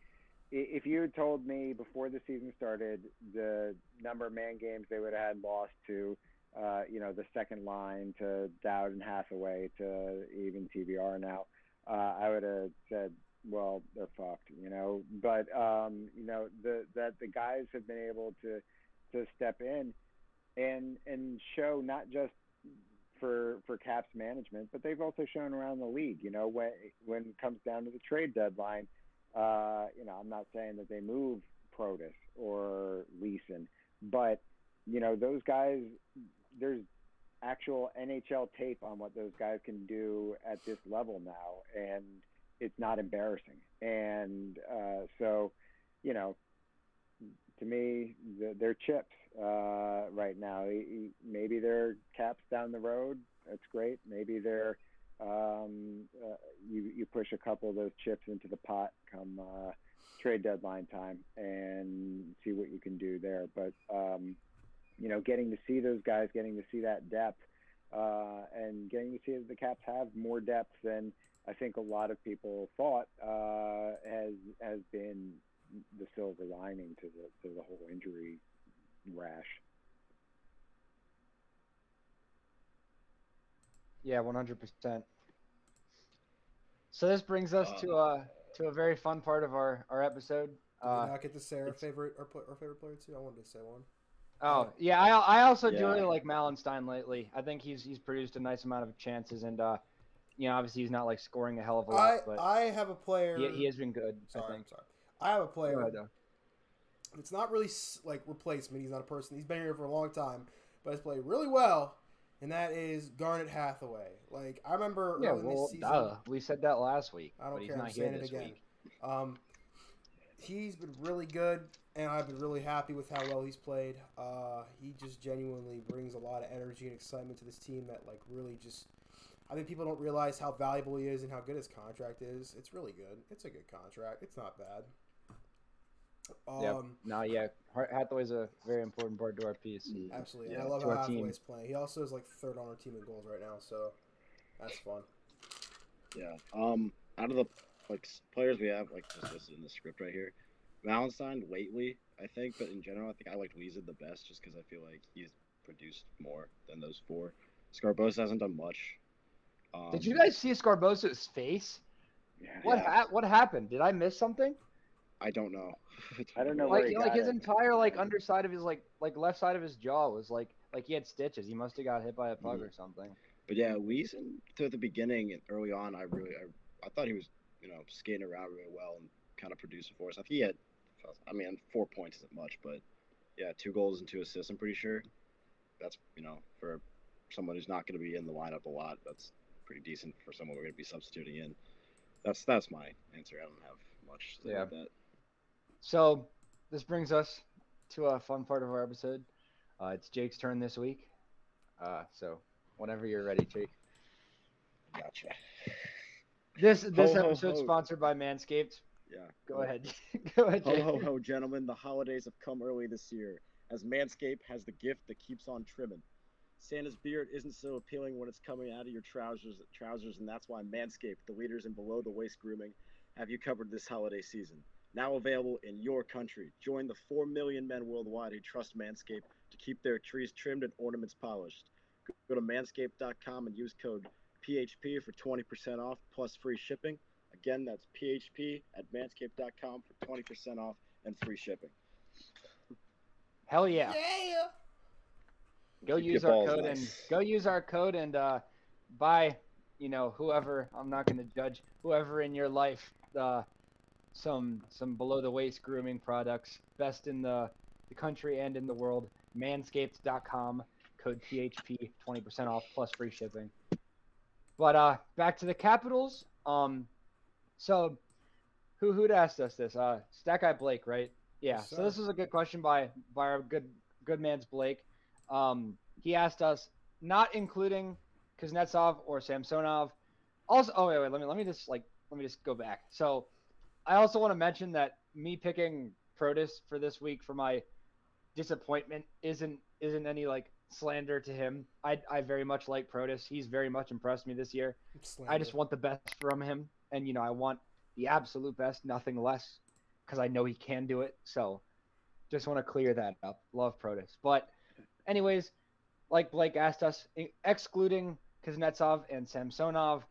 if you had told me before the season started the number of man games they would have had lost to, uh, you know, the second line, to Dowd and Hathaway, to even T B R now, uh, I would have said, well, they're fucked, you know. But um, you know, the that the guys have been able to to step in and and show not just for for Caps management, but they've also shown around the league, you know, when when it comes down to the trade deadline, uh, you know, I'm not saying that they move Protis or Leeson, but, you know, those guys, there's actual N H L tape on what those guys can do at this level now, and it's not embarrassing. And uh, so, you know, to me, they're chips uh, right now. Maybe they're Caps down the road. That's great. Maybe they're um, uh, you, you push a couple of those chips into the pot come uh, trade deadline time and see what you can do there. But, um, you know, getting to see those guys, getting to see that depth, uh, and getting to see that the Caps have more depth than I think a lot of people thought uh, has has been the silver lining to the to the whole injury rash. Yeah, one hundred percent. So this brings us uh, to uh to a very fun part of our our episode. Uh, I get to say our favorite our, our favorite player too. I wanted to say one. Oh yeah, I I also yeah. do really like Malenstein lately. I think he's he's produced a nice amount of chances, and uh, you know, obviously he's not like scoring a hell of a lot. I, but I have a player. He, he has been good. Sorry, I think. I'm sorry. I have a player. It's not really like replacement. He's not a person. He's been here for a long time, but has played really well, and that is Garnett Hathaway. Like, I remember yeah, early well, in this season. Duh. We said that last week. I don't but care. He's not I'm here saying this it again. Week. Um, he's been really good, and I've been really happy with how well he's played. Uh, he just genuinely brings a lot of energy and excitement to this team that, like, really just – I think people don't realize how valuable he is and how good his contract is. It's really good. It's a good contract. It's not bad. Um, yep. No, yeah, Hathaway's a very important part to our piece. Absolutely, yeah, and I love how Hathaway's team. Playing. He also is like third on our team in goals right now, so that's fun. Yeah. Um, out of the like players we have, like just listed in the script right here, Malenstein lately, I think, but in general, I think I liked Leeson the best just because I feel like he's produced more than those four. Scarbosa hasn't done much. Um, Did you guys see Scarbosa's face? Yeah. What ha- What happened? Did I miss something? I don't know. I don't know. Like, where he like got his it. Entire like underside of his like like left side of his jaw was like like he had stitches. He must have got hit by a pug mm-hmm. or something. But yeah, Leeson, through the beginning and early on, I really I, I thought he was you know skating around really well and kind of producing for us. I think he had, I mean, four points isn't much, but yeah, two goals and two assists, I'm pretty sure. That's, you know, for someone who's not going to be in the lineup a lot, that's pretty decent for someone we're going to be substituting in. That's that's my answer. I don't have much to say about that. So this brings us to a fun part of our episode. Uh, it's Jake's turn this week. Uh, so whenever you're ready, Jake. Gotcha. This this ho, episode's ho, sponsored by Manscaped. Yeah. Go ho. ahead. Go ahead, Jake. Ho, ho, ho, gentlemen. The holidays have come early this year, as Manscaped has the gift that keeps on trimming. Santa's beard isn't so appealing when it's coming out of your trousers, trousers, and that's why Manscaped, the leaders in below-the-waist grooming, have you covered this holiday season. Now available in your country. Join the four million men worldwide who trust Manscaped to keep their trees trimmed and ornaments polished. Go to manscaped dot com and use code P H P for twenty percent off plus free shipping. Again, that's P H P at manscaped dot com for twenty percent off and free shipping. Hell yeah. Yeah. Go use our code nice. and go use our code and uh, buy, you know, whoever, I'm not going to judge, whoever in your life, uh, some some below the waist grooming products, best in the, the country and in the world. manscaped dot com, code P H P, twenty percent off plus free shipping. But uh, back to the Capitals. Um, so who who'd asked us this? Uh, Stack Guy Blake, right? Yeah. Yes, so this was a good question by by our good good man's Blake. Um, he asked us, not including Kuznetsov or Samsonov. Also, oh wait, wait, let me let me just like let me just go back. So, I also want to mention that me picking Protis for this week for my disappointment isn't isn't any like slander to him. I I very much like Protis. He's very much impressed me this year. I just want the best from him, and you know I want the absolute best, nothing less, because I know he can do it. So, just want to clear that up. Love Protis, but. Anyways, like Blake asked us, excluding Kuznetsov and Samsonov,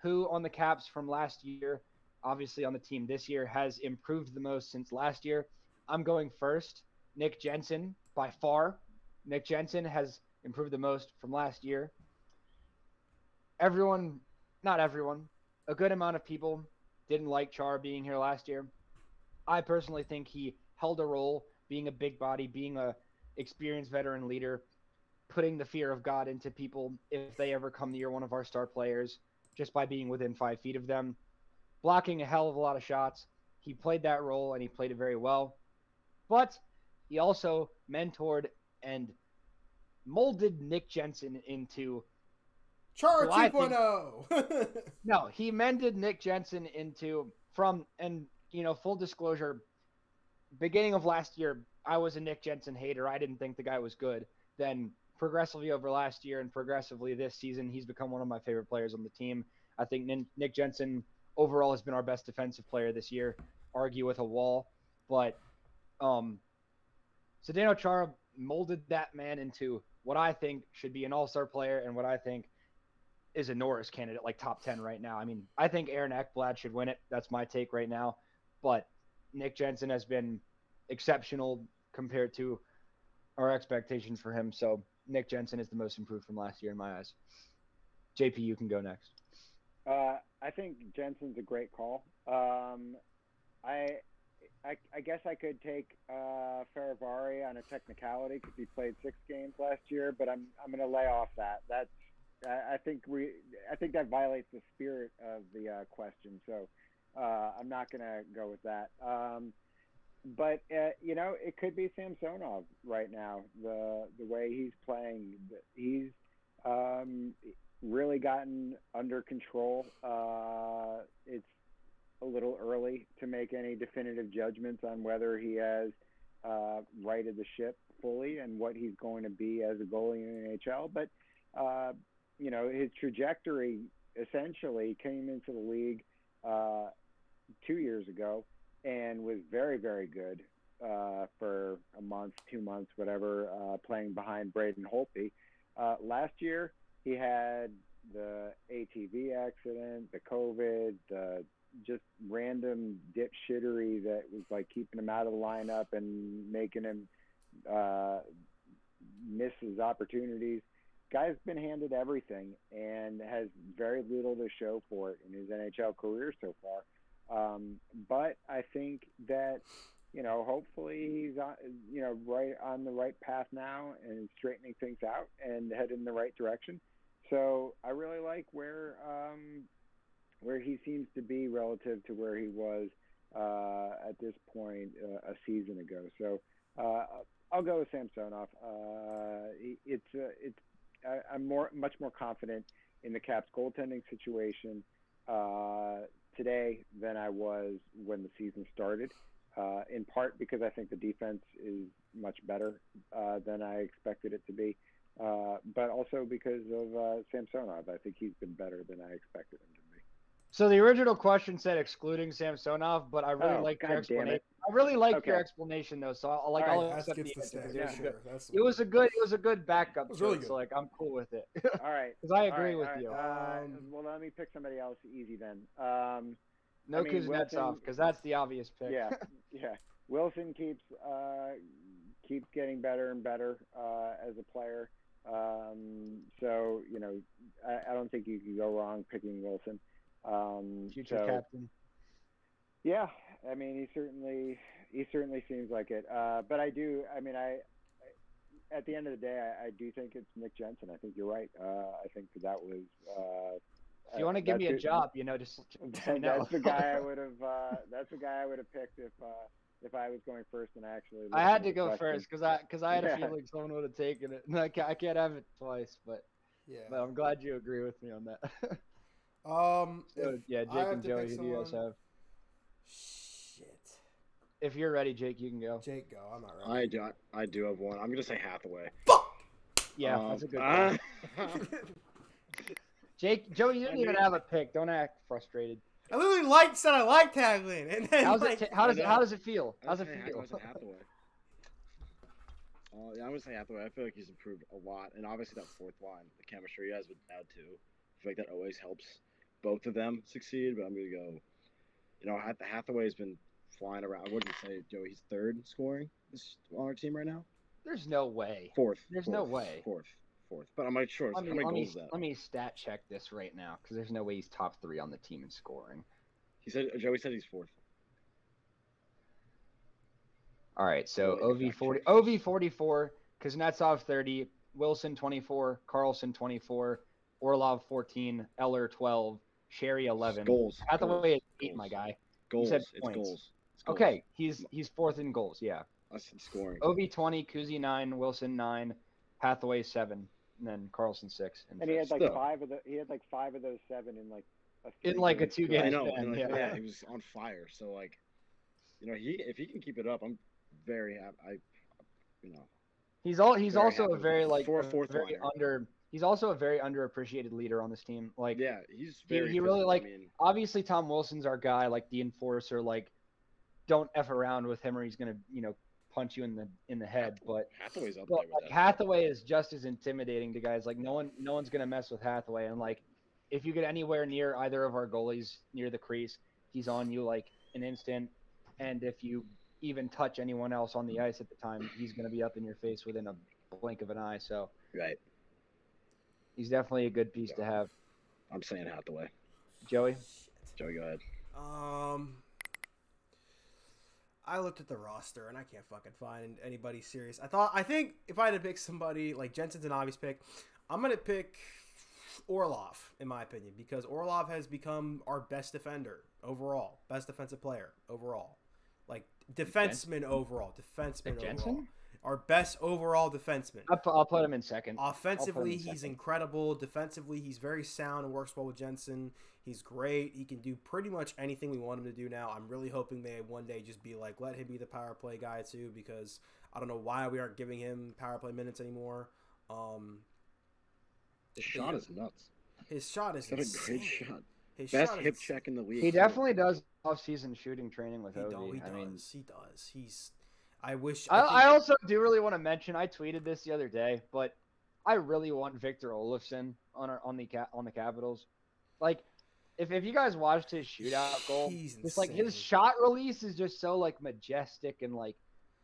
who on the Caps from last year, obviously on the team this year, has improved the most since last year. I'm going first. Nick Jensen, by far. Nick Jensen has improved the most from last year. Everyone, not everyone, a good amount of people didn't like Char being here last year. I personally think he held a role, being a big body, being a experienced veteran leader, putting the fear of God into people if they ever come near one of our star players just by being within five feet of them, blocking a hell of a lot of shots. He played that role and he played it very well, but he also mentored and molded Nick Jensen into Char two point oh. No, he mended Nick Jensen into from, and you know, full disclosure, beginning of last year, I was a Nick Jensen hater. I didn't think the guy was good. Then progressively over last year and progressively this season, he's become one of my favorite players on the team. I think Nick Jensen overall has been our best defensive player this year, argue with a wall. But um, Zdeno Chara molded that man into what I think should be an all-star player and what I think is a Norris candidate, like top ten right now. I mean, I think Aaron Ekblad should win it. That's my take right now. But Nick Jensen has been exceptional compared to our expectations for him. So Nick Jensen is the most improved from last year in my eyes. J P, you can go next. Uh, I think Jensen's a great call. Um, I, I, I guess I could take uh, Fehérváry on a technicality because he played six games last year, but I'm I'm going to lay off that. That's I think we I think that violates the spirit of the uh, question. So uh, I'm not going to go with that. Um, But, uh, you know, it could be Samsonov right now, the the way he's playing. He's um, really gotten under control. Uh, it's a little early to make any definitive judgments on whether he has uh, righted the ship fully and what he's going to be as a goalie in the N H L. But, uh, you know, his trajectory essentially came into the league uh, two years ago. And was very, very good uh, for a month, two months, whatever, uh, playing behind Braden Holtby. Uh, last year, he had the A T V accident, the COVID, the just random dipshittery that was like keeping him out of the lineup and making him uh, miss his opportunities. Guy's been handed everything and has very little to show for it in his N H L career so far. Um, but I think that, you know, hopefully he's on, you know, right on the right path now and straightening things out and headed in the right direction. So I really like where um, where he seems to be relative to where he was uh, at this point uh, a season ago. So uh, I'll go with Samsonov. Uh, it's uh, it's I, I'm more much more confident in the Caps goaltending situation uh, today than I was when the season started. Uh, in part because I think the defense is much better uh, than I expected it to be. Uh, but also because of uh, Samsonov. I think he's been better than I expected him to be. So the original question said excluding Samsonov, but I really oh, like your explanation. I really like okay. your explanation though, so I'll like All right, I'll accept the answer. The yeah, it, was sure. That's it was a good it was a good backup. It was really good. So like I'm cool with it. All right, because I agree right, with right. you. Um, um, well, let me pick somebody else easy then. Um, no I mean, Kuznetsov, because that's the obvious pick. Yeah, yeah. Wilson keeps uh, keeps getting better and better uh, as a player. Um, so, you know, I, I don't think you can go wrong picking Wilson. Um, Future so, captain. Yeah, I mean, he certainly he certainly seems like it. Uh, but I do, I mean, I, I at the end of the day, I, I do think it's Nick Jensen. I think you're right. Uh, I think that, that was. Uh, If you want to give uh, me a job, you know, just that, know. That's the guy I would have. Uh, that's the guy I would have picked if uh, if I was going first. And actually, I had to go question. first because I because I had yeah. a feeling someone would have taken it. And I can't, I can't have it twice, but yeah. But I'm glad you agree with me on that. um. So, yeah, Jake and Joey, who do you guys have? Shit. If you're ready, Jake, you can go. Jake, go. I'm not ready. I do. I do have one. I'm gonna say Hathaway. Fuck. Yeah, um, that's a good one. Uh, Jake, Joey, you didn't even have a pick. Don't act frustrated. I literally liked said I liked Hagelin. And then How's like, it, how does it how does it feel? How's it feel? I was Hathaway. Oh, yeah, I was saying Hathaway. I feel like he's improved a lot, and obviously that fourth line, the chemistry he has with Dowd too. I feel like that always helps both of them succeed. But I'm gonna go. You know, Hathaway's been flying around. I wouldn't say Joey. He's third scoring on our team right now. There's no way. Fourth. There's fourth, no way. Fourth. Fourth, but I'm not sure. Let me, How many let goals me, is that? Let me stat check this right now because there's no way he's top three on the team in scoring. He said Joey said he's fourth. All right, so O V forty, O V forty-four, Kuznetsov thirty, Wilson twenty-four, Carlson twenty-four, Orlov fourteen, Eller twelve, Sherry eleven. It's goals. Hathaway is eight, goals. my guy. Goals. It's goals. It's goals. Okay, he's he's fourth in goals. Yeah. I said scoring. O V twenty, Kuzi nine, Wilson nine, Hathaway seven. And then Carlson six, and, and he had like so, five of the he had like five of those seven in like a in like a two game. I know, like, yeah. yeah, he was on fire. So like, you know, he if he can keep it up, I'm very happy. I, you know, he's all he's also happy. a very like Four, fourth very under. He's also a very underappreciated leader on this team. Like, yeah, he's very. He, he really like I mean, obviously Tom Wilson's our guy, like the enforcer. Like, don't F around with him, or he's gonna you know. punch you in the in the head, but Hathaway's up there with like, that. Hathaway is just as intimidating to guys. Like no one, no one's gonna mess with Hathaway. And like, if you get anywhere near either of our goalies near the crease, he's on you like an instant. And if you even touch anyone else on the ice at the time, he's gonna be up in your face within a blink of an eye. So right, he's definitely a good piece yeah. to have. I'm saying Hathaway. Joey, Shit. Joey, go ahead. Um. I looked at the roster and I can't fucking find anybody serious. I thought I think if I had to pick somebody like Jensen's an obvious pick, I'm gonna pick Orlov in my opinion because Orlov has become our best defender overall, best defensive player overall, like defenseman Jensen? overall, defenseman Jensen? overall, our best overall defenseman. I'll put, I'll put him in second. Offensively, in second. he's incredible. Defensively, he's very sound and works well with Jensen. He's great. He can do pretty much anything we want him to do now. I'm really hoping they one day just be like, let him be the power play guy too, because I don't know why we aren't giving him power play minutes anymore. Um, his shot is nuts. His shot is That's insane. a great shot. His Best shot hip is... check in the league. He definitely does off-season shooting training with Ovi. He does. I mean... He does. He's. I wish. I, I, think... I also do really want to mention. I tweeted this the other day, but I really want Victor Olofsson on our, on the on the Capitals, like. If if you guys watched his shootout goal, He's it's insane. like his shot release is just so like majestic and like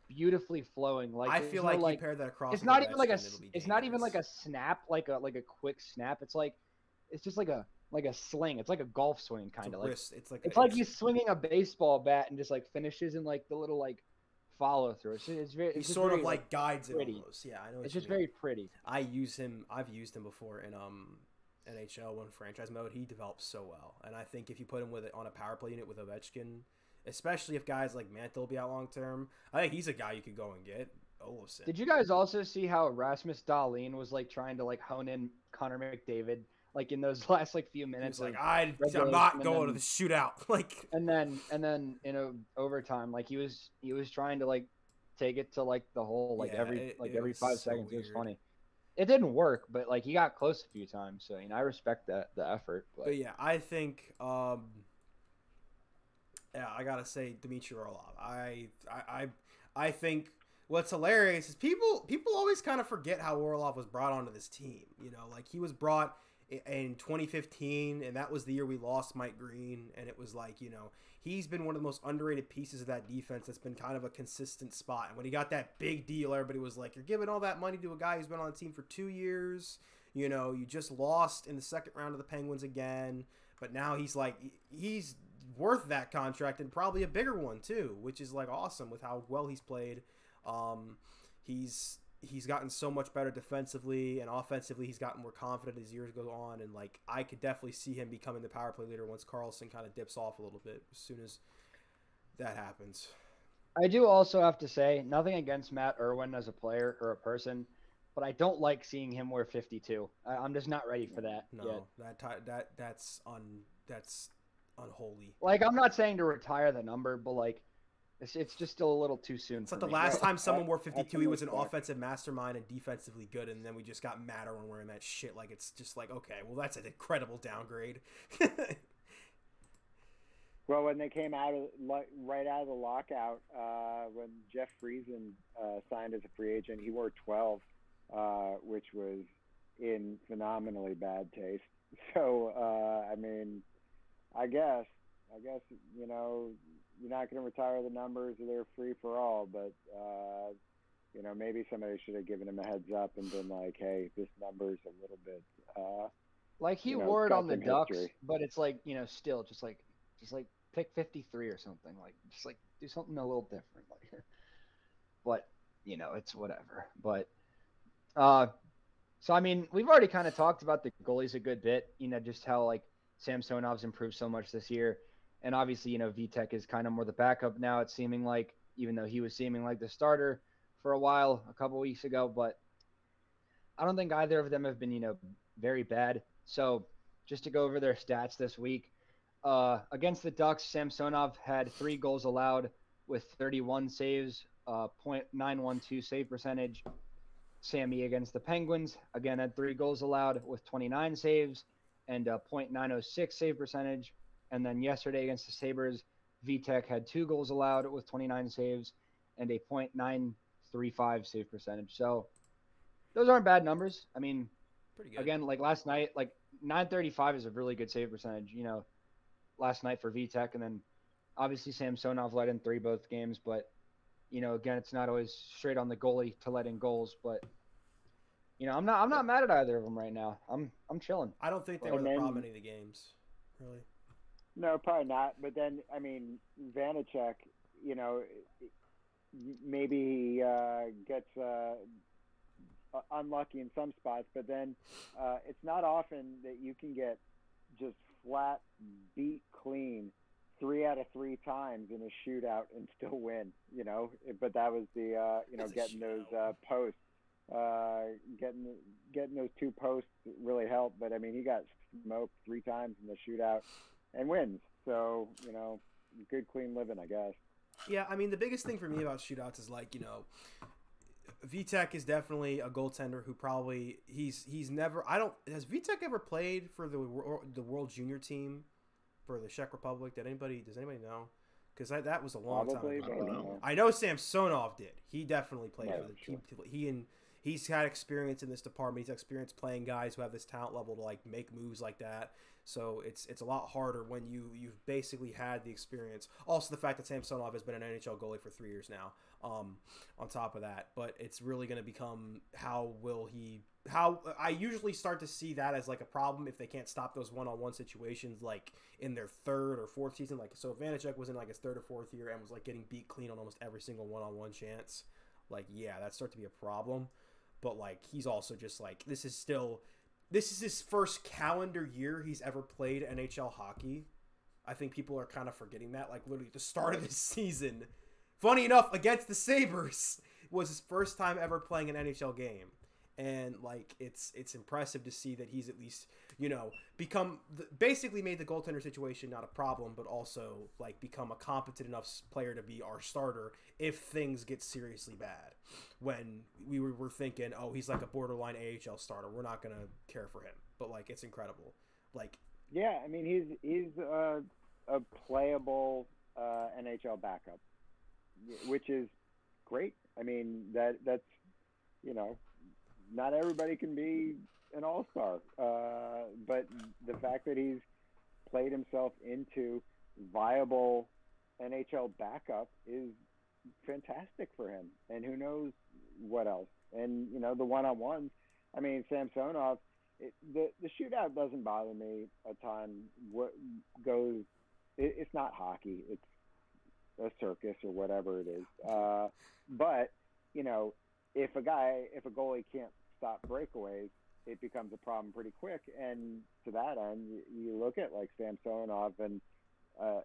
beautifully flowing. Like I feel no, like, like you pair that across. It's not even like a. It's dangerous. not even like a snap, like a like a quick snap. It's like, it's just like a like a sling. It's like a golf swing, kind of like. Wrist. It's like. It's like he's swinging a baseball bat and just like finishes in like the little like follow through. It's, it's very. It's he sort very, of like guides it almost. Yeah, I know. It's just mean. very pretty. I use him. I've used him before in um N H L when franchise mode. He develops so well, and I think if you put him with it on a power play unit with Ovechkin, especially if guys like Mantle will be out long term, I think he's a guy you could go and get. Olsen. Did you guys also see how Rasmus Dahlin was like trying to like hone in Connor McDavid like in those last like few minutes? Like, like I, I'm not going then, to the shootout. Like and then and then in a, overtime, like he was he was trying to like take it to like the hole like yeah, every it, like it every five so seconds. Weird. It was funny. It didn't work, but like he got close a few times. So you know I respect that the effort. But, but yeah, I think. um Yeah, I gotta say Dmitry Orlov. I I I, I think. What's hilarious is people people always kind of forget how Orlov was brought onto this team. You know, like he was brought in twenty fifteen, and that was the year we lost Mike Green. And it was like, you know, he's been one of the most underrated pieces of that defense that's been kind of a consistent spot. And when he got that big deal, everybody was like, you're giving all that money to a guy who's been on the team for two years. You know, you just lost in the second round of the Penguins again. But now he's like, he's worth that contract and probably a bigger one too, which is like awesome with how well he's played. Um, he's, he's gotten so much better defensively and offensively. He's gotten more confident as years go on. And like, I could definitely see him becoming the power play leader once Carlson kind of dips off a little bit as soon as that happens. I do also have to say nothing against Matt Irwin as a player or a person, but I don't like seeing him wear fifty-two. I, I'm just not ready for that. No, yet. that, that, that's un, that's unholy. Like, I'm not saying to retire the number, but like, it's just still a little too soon. It's like the me. last time someone wore fifty-two, he was an offensive mastermind and defensively good, and then we just got madder when wearing that shit. Like, it's just like, okay, well, that's an incredible downgrade. Well, when they came out of like, right out of the lockout, uh, when Jeff Friesen uh, signed as a free agent, he wore twelve, uh, which was in phenomenally bad taste. So, uh, I mean, I guess, I guess, you know, you're not going to retire the numbers, they're free for all, but, uh, you know, maybe somebody should have given him a heads up and been like, hey, this number's a little bit, uh, like he you know, wore it on the Ducks, history. But it's like, you know, still just like, just like pick fifty-three or something, like, just like do something a little different. Like, but you know, it's whatever, but, uh, so, I mean, we've already kind of talked about the goalies a good bit, you know, just how like Samsonov's improved so much this year. And obviously, you know, Vitek is kind of more the backup now. It's seeming like, even though he was seeming like the starter for a while, a couple weeks ago, but I don't think either of them have been, you know, very bad. So just to go over their stats this week, uh, against the Ducks, Samsonov had three goals allowed with thirty-one saves, uh, point nine one two save percentage. Sammy against the Penguins, again, had three goals allowed with twenty-nine saves and a point nine oh six save percentage. And then yesterday against the Sabres, Vitek had two goals allowed with twenty-nine saves and a point nine three five save percentage. So those aren't bad numbers. I mean, pretty good. Again, like last night, like nine thirty-five is a really good save percentage, you know, last night for Vitek. And then obviously Samsonov let in three both games. But, you know, again, it's not always straight on the goalie to let in goals. But, you know, I'm not I'm not mad at either of them right now. I'm, I'm chilling. I don't think they were the problem in any of the games, really. No, probably not. But then, I mean, Vanacek, you know, maybe he uh, gets uh, unlucky in some spots, but then uh, it's not often that you can get just flat, beat clean three out of three times in a shootout and still win, you know. But that was the, uh, you know, That's getting those uh, posts, uh, getting getting those two posts really helped. But, I mean, he got smoked three times in the shootout. And wins. So, you know, good, clean living, I guess. Yeah, I mean, the biggest thing for me about shootouts is, like, you know, Vitek is definitely a goaltender who probably – he's he's never – I don't – has Vitek ever played for the the World Junior team for the Czech Republic? Did anybody – does anybody know? Because that was a long probably, time ago. I don't know. I know Samsonov did. He definitely played yeah, for the sure. – he and – he's had experience in this department. He's experienced playing guys who have this talent level to like make moves like that. So it's it's a lot harder when you, you've basically had the experience. Also the fact that Samsonov has been an N H L goalie for three years now. um, on top of that. But it's really going to become how will he – how I usually start to see that as like a problem if they can't stop those one-on-one situations like in their third or fourth season. Like, so if Vanacek was in like his third or fourth year and was like getting beat clean on almost every single one-on-one chance, like, yeah, that starts to be a problem. But like he's also just like this is still – this is his first calendar year he's ever played N H L hockey. I think people are kind of forgetting that. Like, literally, the start of this season, funny enough, against the Sabres, was his first time ever playing an N H L game. And, like, it's it's impressive to see that he's at least, you know, become – basically made the goaltender situation not a problem, but also, like, become a competent enough player to be our starter if things get seriously bad. When we were, were thinking, oh, he's like a borderline A H L starter. We're not going to care for him. But, like, it's incredible. Like – yeah, I mean, he's, he's a, a playable uh, N H L backup, which is great. I mean, that that's, you know – not everybody can be an all-star, uh, but the fact that he's played himself into viable N H L backup is fantastic for him. And who knows what else? And, you know, the one-on-ones, I mean, Samsonov, it, the, the shootout doesn't bother me a ton. What goes, it, it's not hockey. It's a circus or whatever it is. Uh, but, you know, if a guy, if a goalie can't stop breakaways, it becomes a problem pretty quick. And to that end, you, you look at like Samsonov and, uh,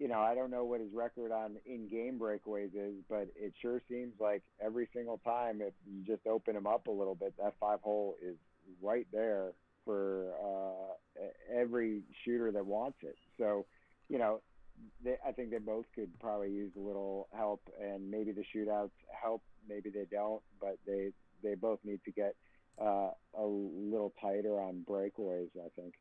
you know, I don't know what his record on in-game breakaways is, but it sure seems like every single time, if you just open him up a little bit, that five hole is right there for uh, every shooter that wants it. So, you know, they, I think they both could probably use a little help, and maybe the shootouts help. Maybe they don't, but they they both need to get uh, a little tighter on breakaways, I think.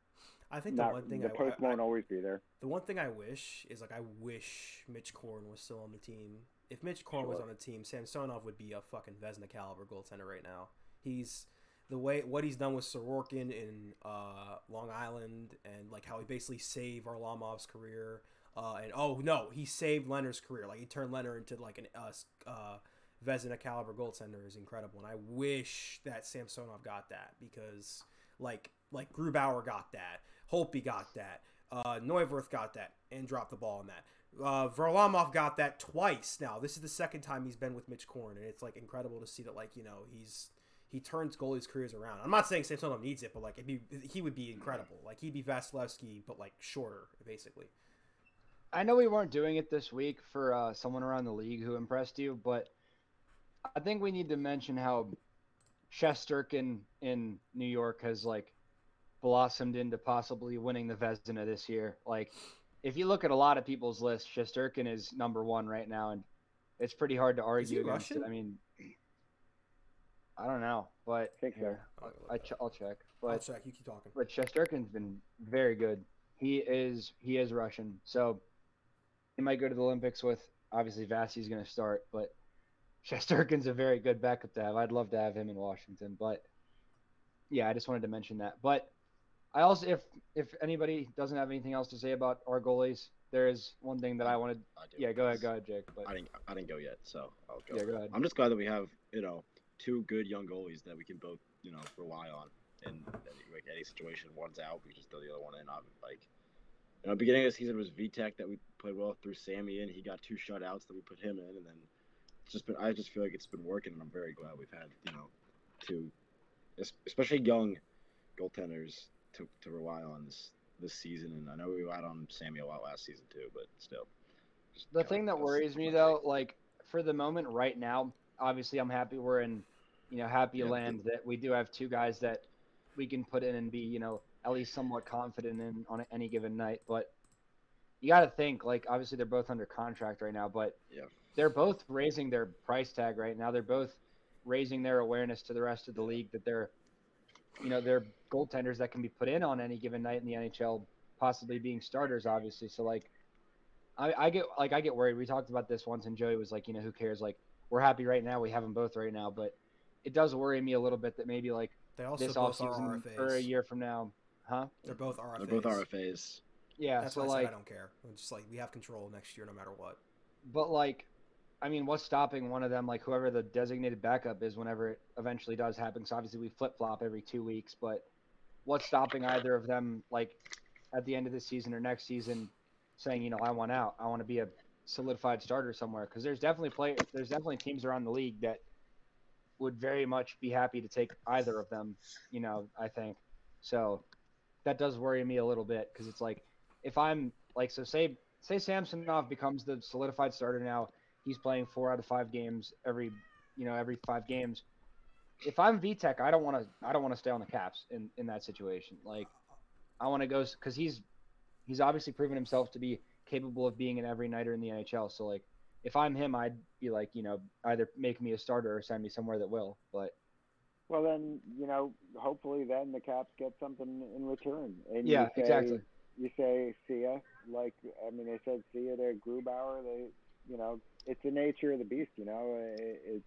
I think Not, the one thing the I, post I, won't I, always be there. The one thing I wish is like I wish Mitch Korn was still on the team. If Mitch Korn sure. was on the team, Samsonov would be a fucking Vezina caliber goaltender right now. He's the way what he's done with Sorokin in uh, Long Island, and like how he basically saved Varlamov's career. Uh, and oh no, he saved Leonard's career. Like he turned Leonard into like an uh. uh Vezina caliber goaltender is incredible, and I wish that Samsonov got that, because like like Grubauer got that, Holtby got that, uh, Neuwirth got that and dropped the ball on that. Uh, Varlamov got that twice now. This is the second time he's been with Mitch Korn, and it's like incredible to see that like you know he's he turns goalies' careers around. I'm not saying Samsonov needs it, but like it'd be, he would be incredible. Like he'd be Vasilevsky, but like shorter basically. I know we weren't doing it this week for uh, someone around the league who impressed you, but I think we need to mention how Shesterkin in New York has like blossomed into possibly winning the Vezina this year. Like, if you look at a lot of people's lists, Shesterkin is number one right now, and it's pretty hard to argue against Russian? it. I mean, I don't know, but I here, I'll, I'll, ch- I'll check. But, I'll check. You keep talking. But Shesterkin's been very good. He is he is Russian, so he might go to the Olympics with. Obviously, Vasily's going to start, but. Shesterkin's a very good backup to have. I'd love to have him in Washington, but yeah, I just wanted to mention that. But I also, if if anybody doesn't have anything else to say about our goalies, there is one thing that I wanted. I yeah, go ahead, go ahead, Jake. But I didn't, I didn't go yet, so I'll go. Yeah, go ahead. I'm just glad that we have, you know, two good young goalies that we can both, you know, rely on in any, like, any situation. One's out, we just throw the other one in. I'm like, you know, beginning of the season was Vitek that we played well through Sammy in. He got two shutouts that we put him in, and then. It's just been, I just feel like it's been working, and I'm very glad we've had, you know, to, especially young goaltenders to to rely on this this season. And I know we relied on Sammy a lot last season too, but still. The thing that worries me though, like for the moment right now, obviously I'm happy we're in, you know, happy yeah, land but, that we do have two guys that we can put in and be, you know, at least somewhat confident in on any given night. But you got to think, like obviously they're both under contract right now, but yeah. They're both raising their price tag right now. They're both raising their awareness to the rest of the league that they're, you know, they're goaltenders that can be put in on any given night in the N H L, possibly being starters, obviously. So like, I, I get like I get worried. We talked about this once, and Joey was like, you know, who cares? Like, we're happy right now. We have them both right now, but it does worry me a little bit that maybe like they also this offseason or a year from now, huh? They're both R F As. They're both R F As. Yeah, that's so why I, like, I don't care. It's just like we have control next year, no matter what. But like. I mean, what's stopping one of them, like whoever the designated backup is, whenever it eventually does happen? So obviously we flip-flop every two weeks, but what's stopping either of them, like at the end of this season or next season, saying, you know, I want out. I want to be a solidified starter somewhere, because there's definitely play, there's definitely teams around the league that would very much be happy to take either of them, you know, I think. So that does worry me a little bit, because it's like, if I'm like, so say say Samsonov becomes the solidified starter now. He's playing four out of five games every, you know, every five games. If I'm Vitek, I don't want to, I don't want to stay on the Caps in, in that situation. Like, I want to go, because he's he's obviously proven himself to be capable of being an every-nighter in the N H L. So, like, if I'm him, I'd be like, you know, either make me a starter or send me somewhere that will. But well, then, you know, hopefully then the Caps get something in return. And yeah, you say, exactly. You say, see ya. Like, I mean, they said see ya to Grubauer. They, you know, it's the nature of the beast, you know. It, it's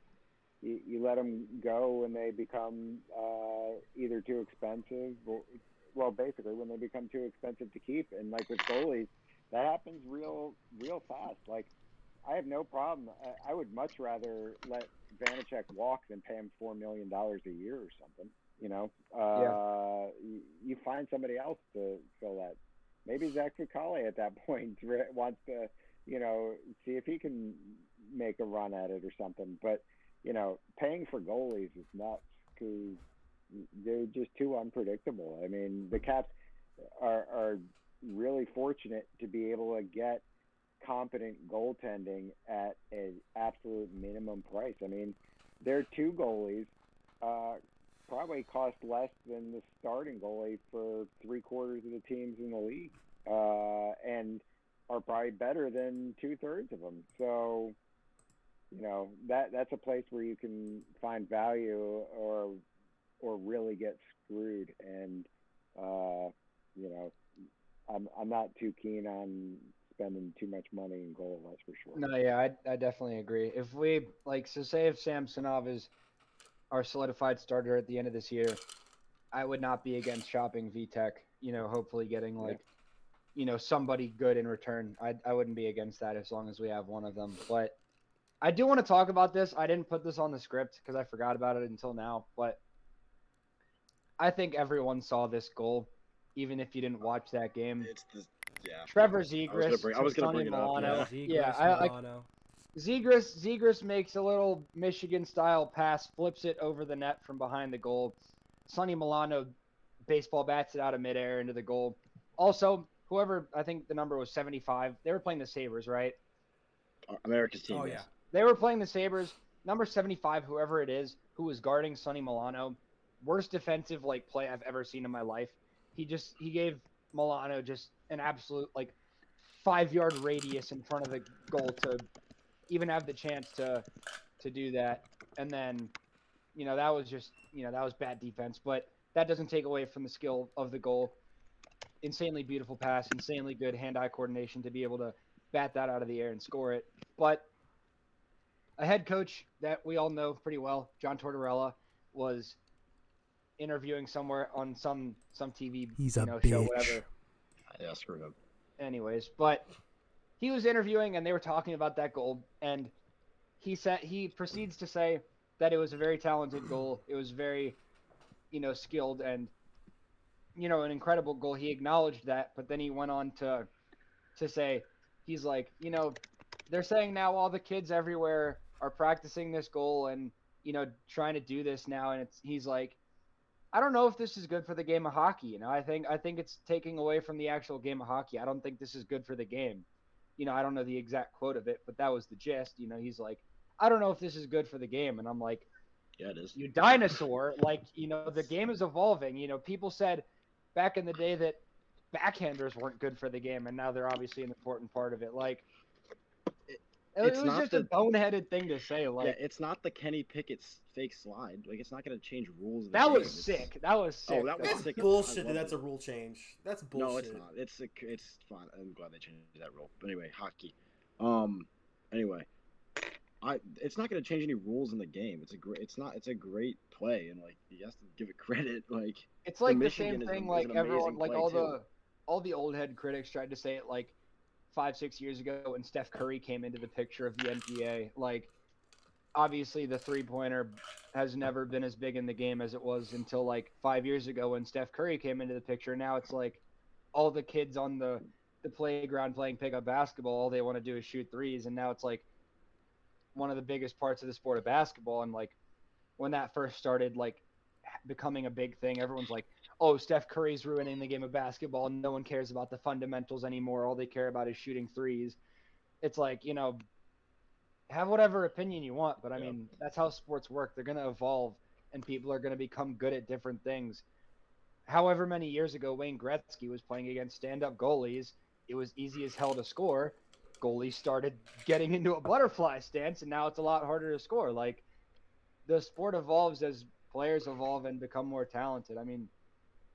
you, you let them go when they become uh, either too expensive or, well, basically when they become too expensive to keep. And like with goalies, that happens real, real fast. Like, I have no problem. I, I would much rather let Vanacek walk than pay him four million dollars a year or something. You know, uh, yeah. you, you find somebody else to fill that. Maybe Zach Fucale at that point wants to, you know, see if he can make a run at it or something. But you know, paying for goalies is nuts, because they're just too unpredictable. I mean, the Caps are are. really fortunate to be able to get competent goaltending at an absolute minimum price. I mean, their two goalies uh, probably cost less than the starting goalie for three quarters of the teams in the league, uh, and are probably better than two thirds of them. So, you know, that that's a place where you can find value or or really get screwed. And uh, you know, I'm I'm not too keen on spending too much money in goal, that's for sure. No, yeah, I I definitely agree. If we, like, so say if Samsonov is our solidified starter at the end of this year, I would not be against shopping Vitek, you know, hopefully getting, like, yeah. you know, somebody good in return. I I wouldn't be against that as long as we have one of them. But I do want to talk about this. I didn't put this on the script because I forgot about it until now, but I think everyone saw this goal. Even if you didn't watch that game, it's the yeah. Trevor Zegras, I was going to bring, I was gonna bring it up. Yeah, Zegras, yeah I, like, Zegras, Zegras makes a little Michigan-style pass, flips it over the net from behind the goal. Sonny Milano baseball bats it out of midair into the goal. Also, whoever, I think the number was seventy-five. They were playing the Sabres, right? America's team. Oh yeah, they were playing the Sabres. Number seventy-five, whoever it is, who was guarding Sonny Milano, worst defensive like play I've ever seen in my life. He just he gave Milano just an absolute like five yard radius in front of the goal to even have the chance to to do that. And then, you know, that was just you know, that was bad defense, but that doesn't take away from the skill of the goal. Insanely beautiful pass, insanely good hand eye coordination to be able to bat that out of the air and score it. But a head coach that we all know pretty well, John Tortorella, was interviewing somewhere on some some T V He's you know, a show, whatever. Yeah, screw him. Anyways, but he was interviewing and they were talking about that goal, and he said he proceeds to say that it was a very talented goal. It was very, you know, skilled and you know an incredible goal. He acknowledged that, but then he went on to to say he's like, you know, they're saying now all the kids everywhere are practicing this goal and you know trying to do this now, and it's he's like. I don't know if this is good for the game of hockey. You know, I think I think it's taking away from the actual game of hockey. I don't think this is good for the game. You know, I don't know the exact quote of it, but that was the gist. You know, he's like, I don't know if this is good for the game. And I'm like, yeah, it is. You dinosaur. Like, you know, the game is evolving. You know, people said back in the day that backhanders weren't good for the game, and now they're obviously an important part of it. Like, it, it was just the, a boneheaded thing to say. Like, yeah, it's not the Kenny Pickett's fake slide. Like, it's not going to change rules. That was sick. That was sick. Oh, that was sick. Bullshit. That's a rule change. That's bullshit. No, it's not. It's a, it's fine. I'm glad they changed that rule. But anyway, hockey. Um. Anyway, I. It's not going to change any rules in the game. It's a great. It's not. It's a great play, and like you have to give it credit. Like it's like the same thing. Like everyone. Like all the all the old head critics tried to say it. Like five, six years ago when Steph Curry came into the picture of the N B A. Like, obviously the three-pointer has never been as big in the game as it was until like five years ago when Steph Curry came into the picture. Now it's like all the kids on the, the playground playing pickup basketball, all they want to do is shoot threes. And now it's like one of the biggest parts of the sport of basketball. And like when that first started, like becoming a big thing, everyone's like, oh, Steph Curry's ruining the game of basketball. No one cares about the fundamentals anymore. All they care about is shooting threes. It's like, you know, have whatever opinion you want, but I yeah. mean, that's how sports work. They're going to evolve and people are going to become good at different things. However many years ago, Wayne Gretzky was playing against stand-up goalies. It was easy as hell to score. Goalies started getting into a butterfly stance, and now it's a lot harder to score. Like, the sport evolves as players evolve and become more talented. I mean,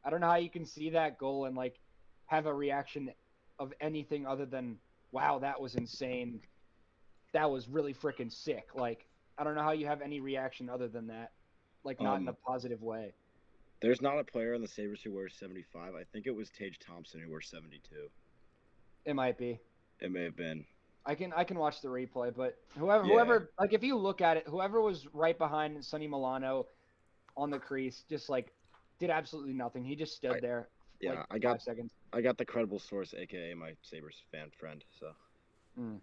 I don't know how you can see that goal and, like, have a reaction of anything other than, wow, that was insane. That was really freaking sick. Like, I don't know how you have any reaction other than that, like, not um, in a positive way. There's not a player on the Sabres who wears seventy-five. I think it was Tage Thompson who wore seventy-two. It might be. It may have been. I can I can watch the replay, but whoever, yeah. whoever like, if you look at it, whoever was right behind Sonny Milano on the crease just, like, did absolutely nothing. He just stood I, there for yeah, like I got, five seconds. I got the credible source, a k a my Sabres fan friend, so... Mm.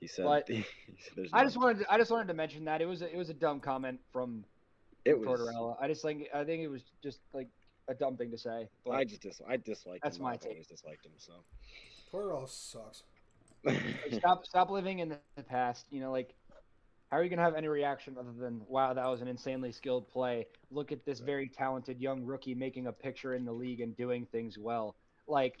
He said, but he said there's I just wanted to, I just wanted to mention that it was a, it was a dumb comment from it was, Tortorella. I just think I think it was just like a dumb thing to say. But I just dis, I disliked that's him. That's my I've take. Always disliked him. So Tortorella sucks. Like, stop stop living in the past. You know, like, how are you gonna have any reaction other than, wow, that was an insanely skilled play. Look at this right. very talented young rookie making a picture in the league and doing things well. Like,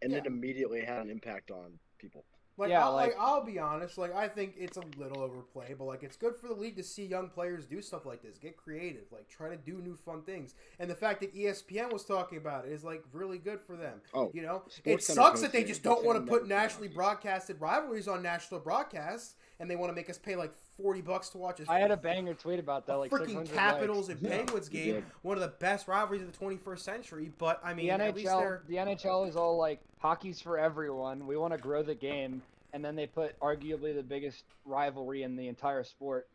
and yeah. it immediately had an impact on people. Like, yeah, I'll, like, like I'll be honest, like I think it's a little overplayed, but like it's good for the league to see young players do stuff like this, get creative, like try to do new fun things. And the fact that E S P N was talking about it is like really good for them. Oh, you know, it sucks that they just don't want to put nationally broadcasted rivalries on national broadcasts, and they want to make us pay like forty bucks to watch. I had a banger tweet about that, like freaking Capitals and Penguins game, one of the best rivalries of the twenty-first century. But I mean, at least they're the N H L is all like hockey's for everyone. We want to grow the game. And then they put arguably the biggest rivalry in the entire sport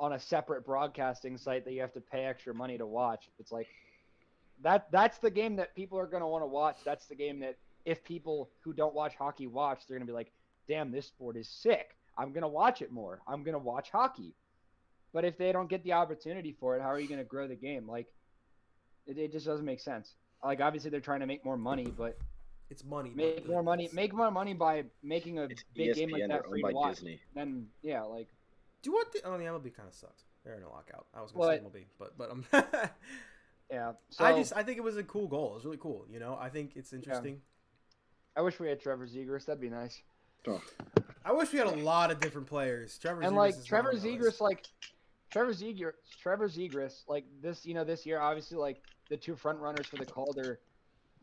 on a separate broadcasting site that you have to pay extra money to watch. It's like that that's the game that people are going to want to watch. That's the game that if people who don't watch hockey watch, they're going to be like, damn, this sport is sick. I'm going to watch it more. I'm going to watch hockey. But if they don't get the opportunity for it, how are you going to grow the game? Like, it, it just doesn't make sense. Like, obviously they're trying to make more money, but it's money. Make more money. Make more money by making a it's big E S P N game like that free to watch. Disney. Then yeah, like do what the oh the M L B kind of sucks. They're in a lockout. I was gonna but, say M L B, but but um yeah. So, I just I think it was a cool goal. It was really cool. You know, I think it's interesting. Yeah. I wish we had Trevor Zegras. That'd be nice. Oh. I wish we had a lot of different players. Trevor and Zegras like is Trevor Zegras, like Trevor Zegras, Trevor Zegras, like this. You know, this year obviously like the two front runners for the Calder.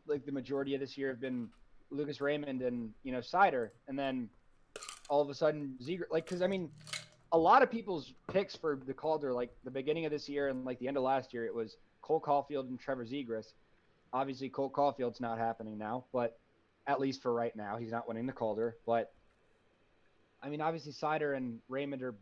Like the majority of this year have been Lucas Raymond and, you know, Seider. And then all of a sudden, Zegras, like, cause I mean, a lot of people's picks for the Calder, like the beginning of this year and like the end of last year, it was Cole Caulfield and Trevor Zegras. Obviously Cole Caulfield's not happening now, but at least for right now, he's not winning the Calder. But I mean, obviously Seider and Raymond are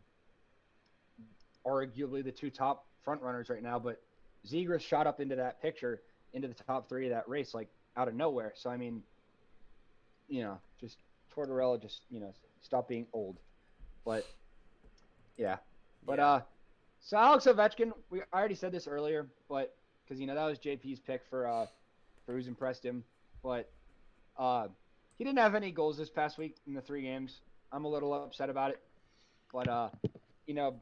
arguably the two top front runners right now, but Zegras shot up into that picture, into the top three of that race, like out of nowhere. So I mean, you know, just Tortorella, just you know, stop being old. But yeah, but yeah. uh, so Alex Ovechkin, we I already said this earlier, but because you know that was J P's pick for uh, for who's impressed him, but uh, he didn't have any goals this past week in the three games. I'm a little upset about it, but uh, you know,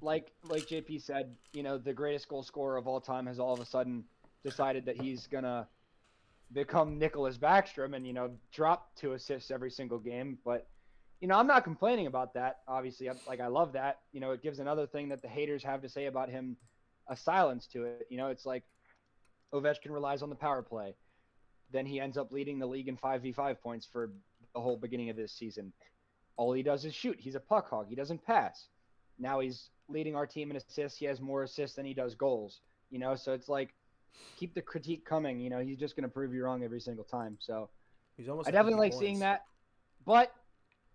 like like J P said, you know, the greatest goal scorer of all time has all of a sudden decided that he's gonna become Nicholas Backstrom and, you know, drop two assists every single game. But, you know, I'm not complaining about that. Obviously, I'm, like, I love that. You know, it gives another thing that the haters have to say about him a silence to it. You know, it's like Ovechkin relies on the power play. Then he ends up leading the league in five v five points for the whole beginning of this season. All he does is shoot. He's a puck hog. He doesn't pass. Now he's leading our team in assists. He has more assists than he does goals. You know, so it's like, keep the critique coming. You know, he's just going to prove you wrong every single time. So he's almost I definitely like points. Seeing that. But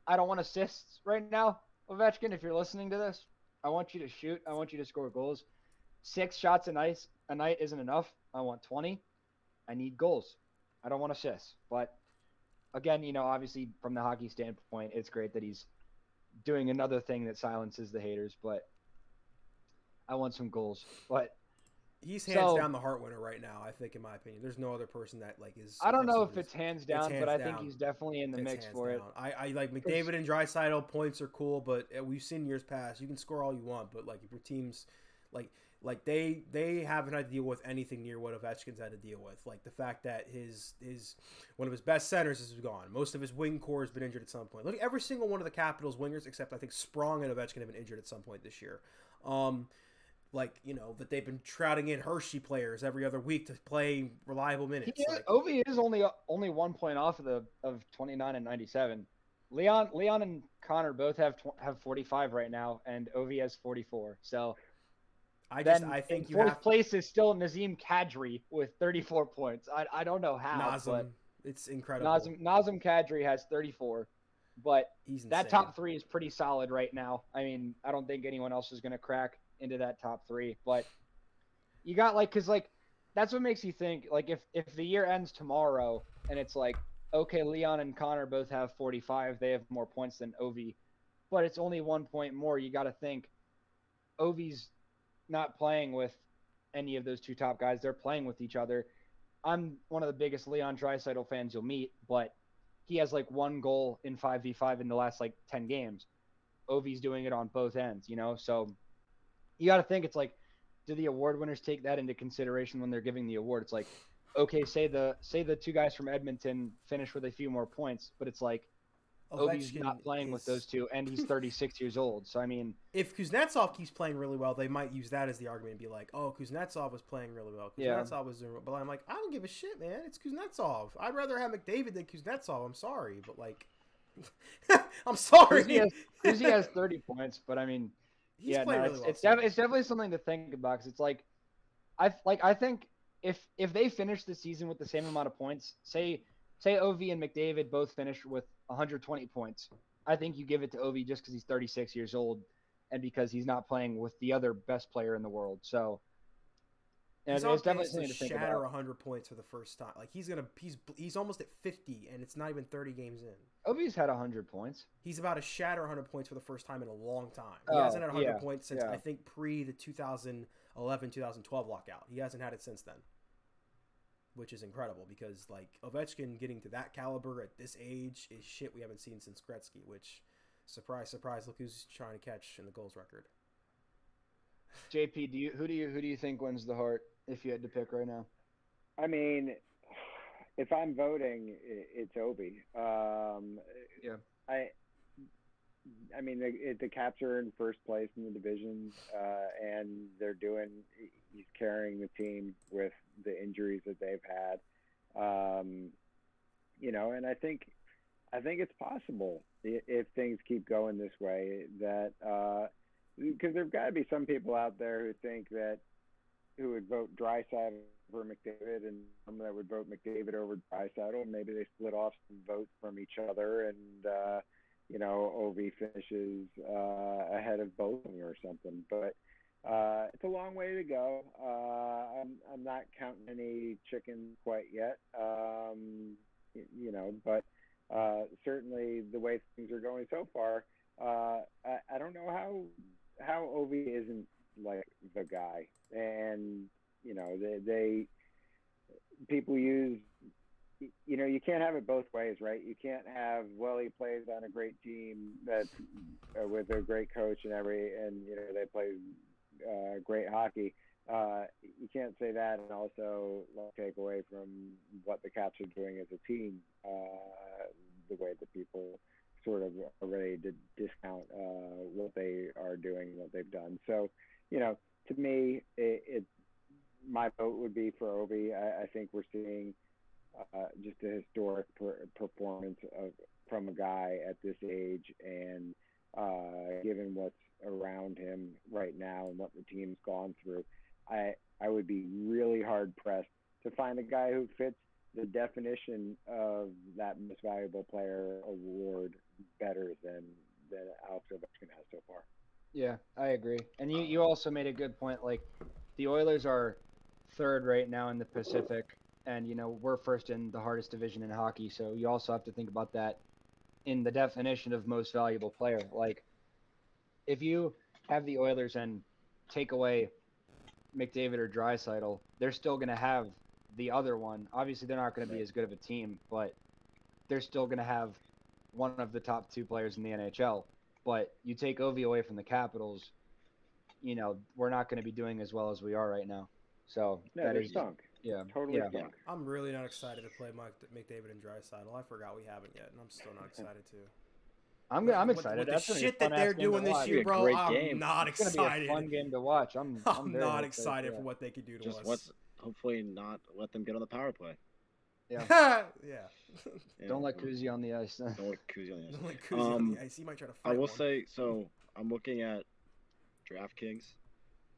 I don't want assists right now, Ovechkin. If you're listening to this, I want you to shoot. I want you to score goals. Six shots a night, a night isn't enough. I want twenty. I need goals. I don't want assists. But again, you know, obviously from the hockey standpoint, it's great that he's doing another thing that silences the haters. But I want some goals. But he's hands so, down the heart winner right now. I think, in my opinion, there's no other person that like is. I don't know if it's hands down, it's hands but I down. think he's definitely in the it's mix for down. it. I, I like McDavid and Draisaitl. Points are cool, but we've seen years past. You can score all you want, but like if your team's like like they they haven't had to deal with anything near what Ovechkin's had to deal with. Like the fact that his his one of his best centers is gone. Most of his wing core has been injured at some point. Look, every single one of the Capitals wingers, except I think Sprong and Ovechkin, have been injured at some point this year. Um. Like, you know, that they've been trouting in Hershey players every other week to play reliable minutes. Is, like, Ovi is only only one point off of the of twenty-nine and ninety-seven. Leon Leon and Connor both have tw- have forty-five right now, and Ovi has forty-four. So I just I think you fourth have to... place is still Nazem Kadri with thirty-four points. I I don't know how. Nazem, but it's incredible. Nazem Nazem Kadri has thirty-four. But he's that top three is pretty solid right now. I mean, I don't think anyone else is going to crack into that top three, but you got like, cause like, that's what makes you think like if, if the year ends tomorrow and it's like, okay, Leon and Connor both have forty-five, they have more points than Ovi, but it's only one point more. You got to think Ovi's not playing with any of those two top guys. They're playing with each other. I'm one of the biggest Leon Draisaitl fans you'll meet, but he has like one goal in five v five in the last like ten games. Ovi's doing it on both ends, you know? So you got to think it's like, do the award winners take that into consideration when they're giving the award? It's like, okay, say the say the two guys from Edmonton finish with a few more points, but it's like Ovechkin's not playing is... with those two, and he's thirty-six years old. So I mean, if Kuznetsov keeps playing really well, they might use that as the argument and be like, oh, Kuznetsov was playing really well. Kuznetsov yeah. was doing well. But I'm like, I don't give a shit, man. It's Kuznetsov. I'd rather have McDavid than Kuznetsov. I'm sorry, but like, I'm sorry. He has, he has thirty points, but I mean. He's yeah, no, really it's, well it's, def- it's definitely something to think about. Cause it's like, I like I think if if they finish the season with the same amount of points, say say Ovi and McDavid both finish with one hundred twenty points, I think you give it to Ovi just because he's thirty-six years old and because he's not playing with the other best player in the world. So it's, it's definitely something to think about. Shatter one hundred points for the first time. Like he's gonna he's he's almost at fifty, and it's not even thirty games in. Ovi's had one hundred points. He's about to shatter one hundred points for the first time in a long time. He oh, hasn't had one hundred yeah, points since, yeah. I think, pre the two thousand eleven two thousand twelve lockout. He hasn't had it since then, which is incredible because, like, Ovechkin getting to that caliber at this age is shit we haven't seen since Gretzky, which, surprise, surprise, look who's trying to catch in the goals record. J P, do you, who do you who do you think wins the Hart if you had to pick right now? I mean – if I'm voting, it's Obi. Um, yeah. I. I mean, the, the Caps are in first place in the division, uh, and they're doing. He's carrying the team with the injuries that they've had, um, you know. And I think, I think it's possible if things keep going this way that uh, because there've got to be some people out there who think that who would vote Draisaitl over McDavid and some that would vote McDavid over Draisaitl. Maybe they split off some votes from each other and, uh, you know, Ovi finishes uh, ahead of both of them or something. But uh, it's a long way to go. Uh, I'm, I'm not counting any chickens quite yet, um, you, you know, but uh, certainly the way things are going so far, uh, I, I don't know how, how Ovi isn't like the guy. And, you know, they, they people use, you know, you can't have it both ways, right? You can't have, well, he plays on a great team that's uh, with a great coach and every, and, you know, they play uh, great hockey. Uh, you can't say that and also like, take away from what the Caps are doing as a team, uh, the way that people sort of are ready to discount uh, what they are doing, what they've done. So, you know, to me, it, it my vote would be for Ovi. I, I think we're seeing uh, just a historic per- performance of, from a guy at this age, and uh, given what's around him right now and what the team's gone through, I I would be really hard pressed to find a guy who fits the definition of that Most Valuable Player award better than than Alex Ovechkin has so far. Yeah, I agree. And you, you also made a good point. Like, the Oilers are third right now in the Pacific, and, you know, we're first in the hardest division in hockey, so you also have to think about that in the definition of Most Valuable Player. Like, if you have the Oilers and take away McDavid or Draisaitl, they're still going to have the other one. Obviously, they're not going to be as good of a team, but they're still going to have one of the top two players in the N H L. But you take Ovi away from the Capitals, you know, we're not going to be doing as well as we are right now. So no, that is stunk. Yeah, totally yeah. stunk. I'm really not excited to play Mike, McDavid and Draisaitl. I forgot we haven't yet, and I'm still not excited to. I'm like, I'm excited. With, with the shit that they're doing this year, bro, I'm game. not it's excited. It's going to be a fun game to watch. I'm, I'm, I'm not excited for what they could do to Just us. Let's hopefully not let them get on the power play. Yeah. yeah. yeah. Don't let Kuzi on the ice. Don't let Kuzi on the ice. Don't let Kuzi um, on the ice. He might try to fight I will one. say, so I'm looking at DraftKings.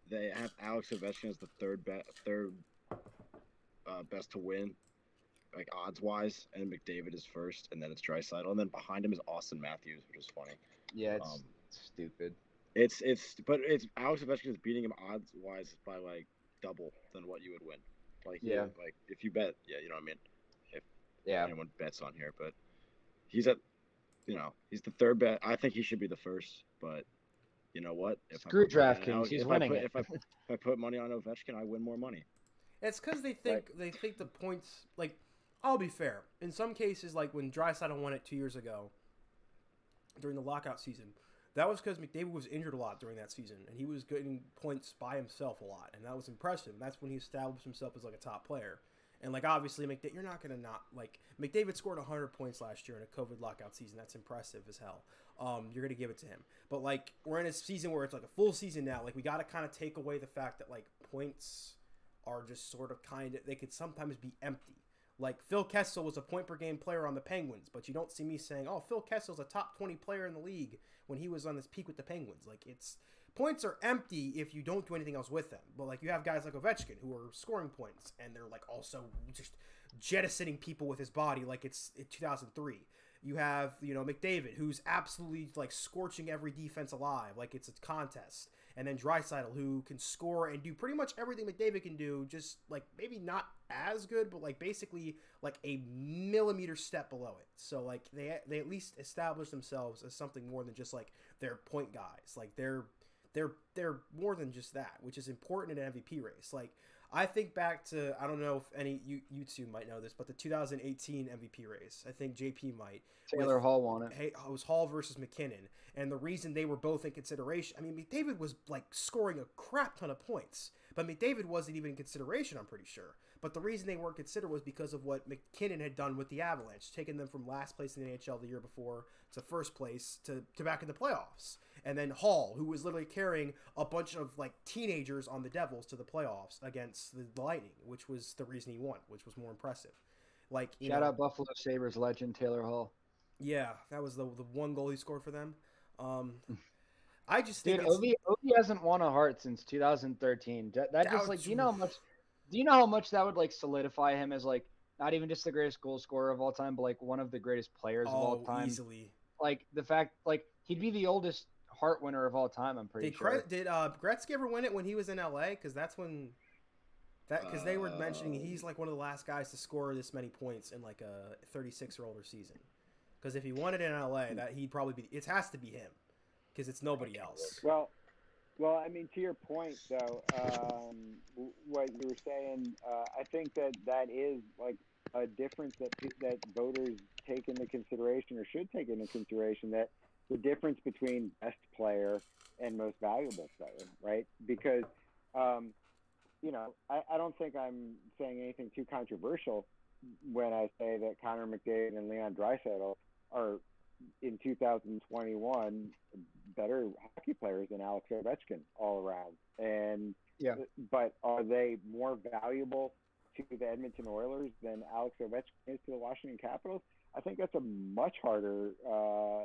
They have Alex Ovechkin as the third, be- third uh, best to win, like odds-wise, and McDavid is first, and then it's Draisaitl, and then behind him is Austin Matthews, which is funny. Yeah, it's um, stupid. It's it's but it's Alex Ovechkin is beating him odds-wise by like double than what you would win. Like yeah, you, like if you bet, yeah, you know what I mean. If yeah, anyone bets on here, but he's at, you know, he's the third best. I think he should be the first, but. You know what? If Screw DraftKings. He's if winning. I put, if, I, if I put money on Ovechkin, I win more money. It's because they think right. they think the points. Like, I'll be fair. In some cases, like when Draisaitl won it two years ago during the lockout season, that was because McDavid was injured a lot during that season, and he was getting points by himself a lot, and that was impressive. That's when he established himself as like a top player. And like obviously, McDavid, you're not gonna not like McDavid scored one hundred points last year in a COVID lockout season. That's impressive as hell. Um, you're gonna give it to him. But like we're in a season where it's like a full season now. Like we gotta kind of take away the fact that like points are just sort of kind of they could sometimes be empty. Like Phil Kessel was a point per game player on the Penguins, but you don't see me saying, "Oh, Phil Kessel's a top twenty player in the league" when he was on his peak with the Penguins. Like it's points are empty if you don't do anything else with them. But like you have guys like Ovechkin who are scoring points and they're like also just jettisoning people with his body like it's two thousand three. You have, you know, McDavid who's absolutely like scorching every defense alive like it's a contest. And then Draisaitl who can score and do pretty much everything McDavid can do, just like maybe not as good, but like basically like a millimeter step below it. So like they they at least establish themselves as something more than just like their point guys. Like they're they're they're more than just that, which is important in an M V P race. Like I think back to, I don't know if any you you two might know this, but the two thousand eighteen M V P race. I think J P might. Taylor with, Hall won it. Hey, it was Hall versus McKinnon, and the reason they were both in consideration. I mean, McDavid was like scoring a crap ton of points, but McDavid wasn't even in consideration. I'm pretty sure. But the reason they weren't considered was because of what McKinnon had done with the Avalanche, taking them from last place in the N H L the year before to first place to to back in the playoffs, and then Hall, who was literally carrying a bunch of like teenagers on the Devils to the playoffs against the Lightning, which was the reason he won, which was more impressive. Like you shout know, out Buffalo Sabres legend Taylor Hall. Yeah, that was the the one goal he scored for them. Um, I just think dude, Ovi, Ovi hasn't won a heart since two thousand thirteen. That, that just like do you know how much do you know how much that would like solidify him as like not even just the greatest goal scorer of all time, but like one of the greatest players oh, of all time. Easily, like the fact like he'd be the oldest heart winner of all time. I'm pretty did, sure. Did uh, Gretzky ever win it when he was in L A? Because that's when. That because they were mentioning he's like one of the last guys to score this many points in like a thirty-six or older season. Because if he won it in L A, that he'd probably be. It has to be him because it's nobody else. Well, well, I mean, to your point though, um, what you were saying, uh, I think that that is like a difference that that voters take into consideration or should take into consideration that the difference between best player and most valuable player, right? Because. Um, You know, I, I don't think I'm saying anything too controversial when I say that Connor McDavid and Leon Draisaitl are, in two thousand twenty-one, better hockey players than Alex Ovechkin all around. And yeah. But are they more valuable to the Edmonton Oilers than Alex Ovechkin is to the Washington Capitals? I think that's a much harder uh,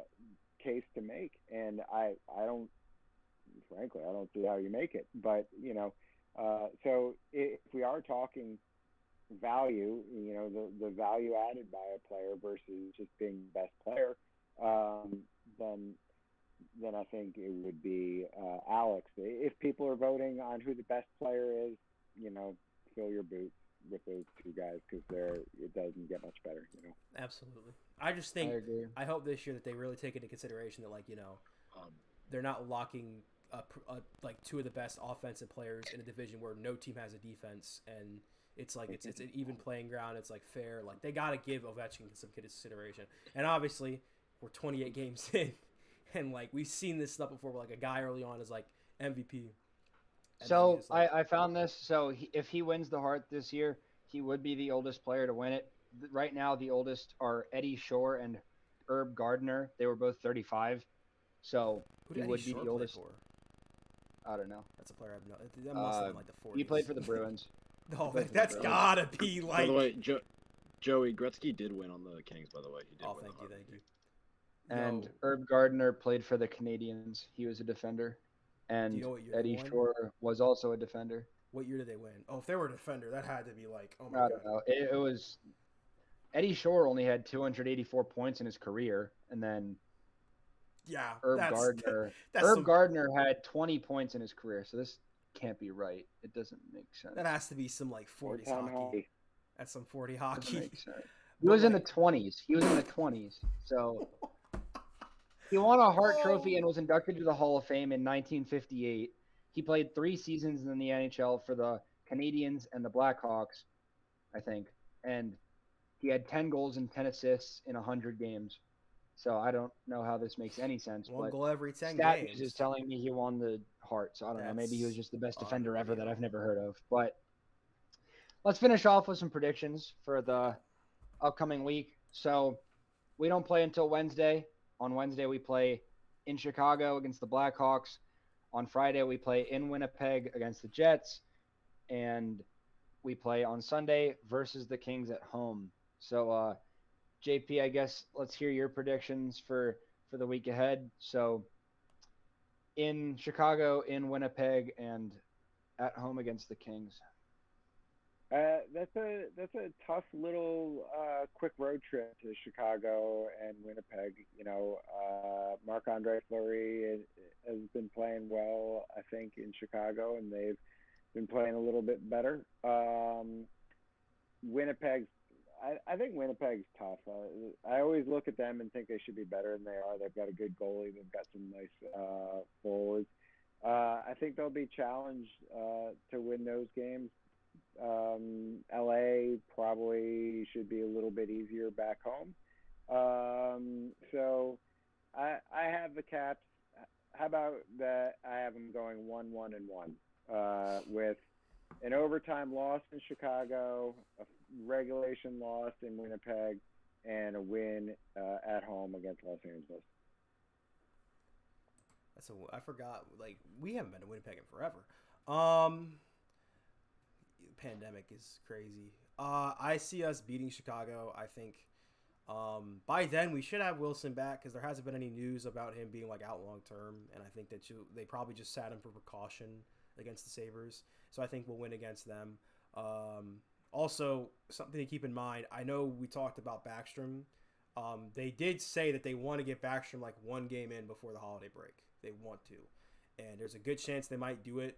case to make. And I, I don't, frankly, I don't see how you make it. But, you know, Uh, so if we are talking value, you know, the, the value added by a player versus just being best player, um, then then I think it would be uh, Alex. If people are voting on who the best player is, you know, fill your boots with those two guys, because they're it doesn't get much better, you know. Absolutely. I just think I, I hope this year that they really take into consideration that, like, you know, um, they're not locking up uh, like two of the best offensive players in a division where no team has a defense, and it's like it's it's an even playing ground. It's like fair. Like, they got to give Ovechkin some consideration. And obviously we're twenty-eight games in, and like we've seen this stuff before. Where like a guy early on is like M V P. So like, I, I found this. So he, if he wins the Hart this year, he would be the oldest player to win it. Right now, the oldest are Eddie Shore and Herb Gardiner. They were both thirty-five. So who did he would Eddie be Shore the oldest. For? I don't know. That's a player I've known. That must have been like the forties. He played for the Bruins. No, oh, that's gotta be like. By the way, jo- Joey Gretzky did win on the Kings. By the way, he did. Oh, win thank you, thank you. And no. Herb Gardiner played for the Canadiens. He was a defender. And you know Eddie Shore was also a defender. What year did they win? Oh, if they were a defender, that had to be like, oh my I God. I don't know. It, it was Eddie Shore only had two hundred eighty-four points in his career, and then yeah, Herb that's, Gardiner. That's Herb some... Gardiner had twenty points in his career, so this can't be right. It doesn't make sense. That has to be some like forties hockey. hockey. That's some forty hockey. Make sense. He was like... in the twenties. He was in the twenties. So. He won a Hart oh. Trophy and was inducted to the Hall of Fame in nineteen fifty-eight. He played three seasons in the N H L for the Canadiens and the Blackhawks, I think. And he had ten goals and ten assists in one hundred games. So I don't know how this makes any sense. One but goal every ten Stat games. Is telling me he won the Hart. So I don't That's know. Maybe he was just the best defender ever that I've never heard of. But let's finish off with some predictions for the upcoming week. So we don't play until Wednesday. On Wednesday, we play in Chicago against the Blackhawks. On Friday, we play in Winnipeg against the Jets. And we play on Sunday versus the Kings at home. So, uh, J P, I guess let's hear your predictions for, for the week ahead. So, in Chicago, in Winnipeg, and at home against the Kings. Uh, that's a that's a tough little uh, quick road trip to Chicago and Winnipeg. You know, uh, Marc-Andre Fleury has been playing well, I think, in Chicago, and they've been playing a little bit better. Um, Winnipeg's, I, I think Winnipeg's tough. Uh, I always look at them and think they should be better than they are. They've got a good goalie. They've got some nice uh, forwards. Uh, I think they'll be challenged uh, to win those games. Um, L A probably should be a little bit easier back home. Um, so I, I have the Caps. How about that? I have them going one, one, and one, uh, with an overtime loss in Chicago, a regulation loss in Winnipeg, and a win uh, at home against Los Angeles. That's a, I forgot. Like, we haven't been to Winnipeg in forever. Um. Pandemic is crazy. Uh, I see us beating Chicago. I think um, by then we should have Wilson back, because there hasn't been any news about him being like out long term, and I think that you, they probably just sat him for precaution against the Sabres. So I think we'll win against them. Um, also, something to keep in mind. I know we talked about Backstrom. Um, they did say that they want to get Backstrom like one game in before the holiday break. They want to, and there's a good chance they might do it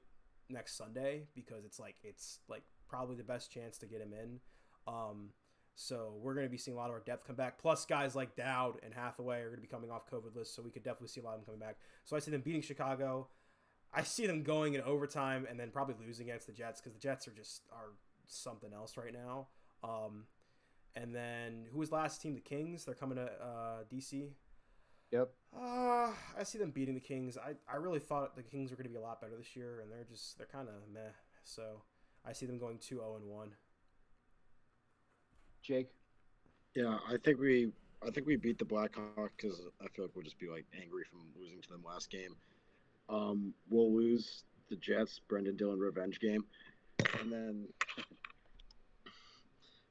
next Sunday, because it's like it's like probably the best chance to get him in. Um, so we're going to be seeing a lot of our depth come back. Plus guys like Dowd and Hathaway are going to be coming off COVID lists, so we could definitely see a lot of them coming back. So I see them beating Chicago. I see them going in overtime and then probably losing against the Jets, because the Jets are just are something else right now. Um, and then who was last team? The Kings. They're coming to uh, D C. Yep. Uh, I see them beating the Kings. I, I really thought the Kings were going to be a lot better this year, and they're just they're kind of meh. So I see them going two zero and one. Jake. Yeah, I think we I think we beat the Blackhawks, because I feel like we'll just be like angry from losing to them last game. Um, we'll lose the Jets Brendan Dillon revenge game, and then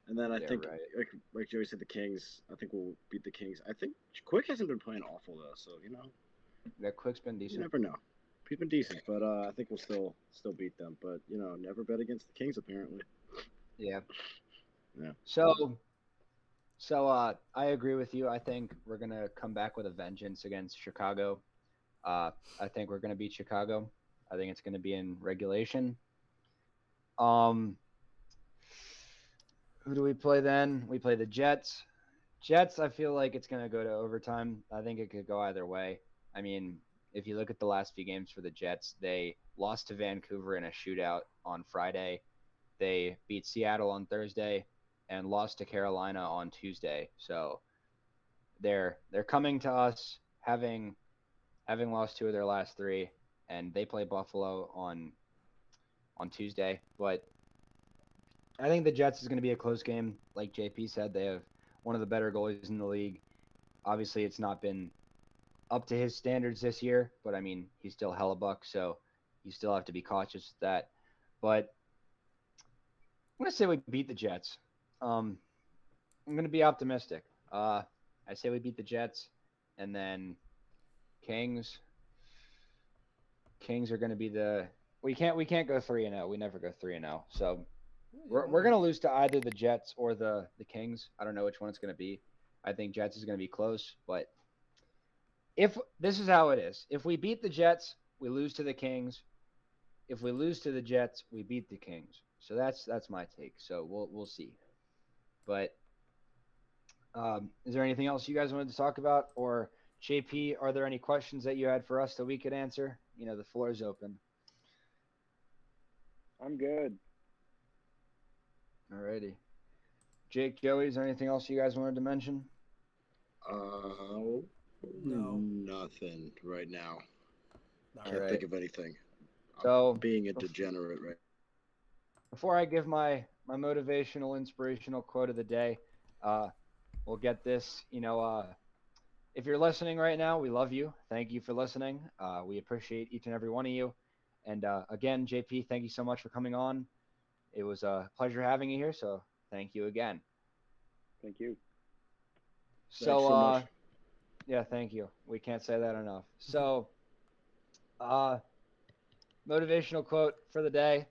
And then I yeah, think, right. like, like Joey said, the Kings. I think we'll beat the Kings. I think Quick hasn't been playing awful, though, so, you know. Yeah, Quick's been decent. You never know. He's been decent, but uh, I think we'll still still beat them. But, you know, never bet against the Kings, apparently. Yeah. Yeah. So, so uh, I agree with you. I think we're going to come back with a vengeance against Chicago. Uh, I think we're going to beat Chicago. I think it's going to be in regulation. Um, who do we play then? We play the Jets. Jets, I feel like it's going to go to overtime. I think it could go either way. I mean, if you look at the last few games for the Jets, they lost to Vancouver in a shootout on Friday. They beat Seattle on Thursday and lost to Carolina on Tuesday. So they're they're coming to us having having lost two of their last three, and they play Buffalo on on Tuesday. But I think the Jets is going to be a close game. Like J P said, they have one of the better goalies in the league. Obviously, it's not been up to his standards this year, but, I mean, he's still Hellebuck, so you still have to be cautious of that. But I'm going to say we beat the Jets. Um, I'm going to be optimistic. Uh, I say we beat the Jets, and then Kings. Kings are going to be the we can't we can't go three and zero. We never go three and zero. So we're we're going to lose to either the Jets or the the Kings. I don't know which one it's going to be. I think Jets is going to be close, but if this is how it is, if we beat the Jets, we lose to the Kings. If we lose to the Jets, we beat the Kings. So that's that's my take. So we'll we'll see. But um, is there anything else you guys wanted to talk about? Or J P, are there any questions that you had for us that we could answer? You know, the floor is open. I'm good. Alrighty. Jake, Joey, is there anything else you guys wanted to mention? Uh, no, nothing right now. I can't right. think of anything. So, I'm being a degenerate right now. Before I give my, my motivational, inspirational quote of the day, uh, we'll get this. You know, uh, if you're listening right now, we love you. Thank you for listening. Uh, we appreciate each and every one of you. And uh, again, J P, thank you so much for coming on. It was a pleasure having you here, so thank you again. Thank you. So, so uh, yeah, thank you. We can't say that enough. So, uh, motivational quote for the day.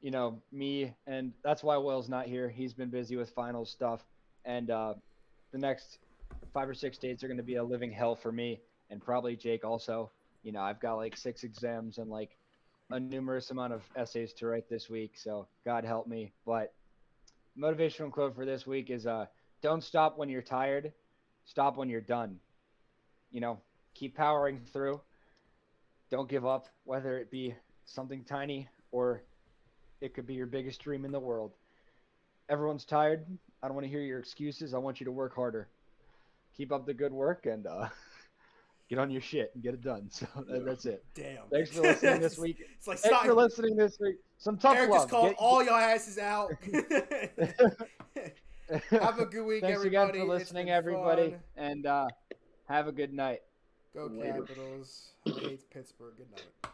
You know, me, and that's why Will's not here. He's been busy with final stuff, and uh, the next five or six days are going to be a living hell for me, and probably Jake also. You know, I've got like six exams and like a numerous amount of essays to write this week, so God help me. But motivational quote for this week is, uh, don't stop when you're tired. Stop when you're done. You know, keep powering through. Don't give up, whether it be something tiny or it could be your biggest dream in the world. Everyone's tired. I don't want to hear your excuses. I want you to work harder. Keep up the good work and uh, get on your shit and get it done. So that, that's it. Damn. Thanks for listening this week. It's like Thanks for listening this week. Some tough Eric love. Just called get, all your asses out. Have a good week, Thanks everybody. Thanks again for listening, everybody. Fun. And uh, have a good night. Go Capitals. Hate Pittsburgh. Good night.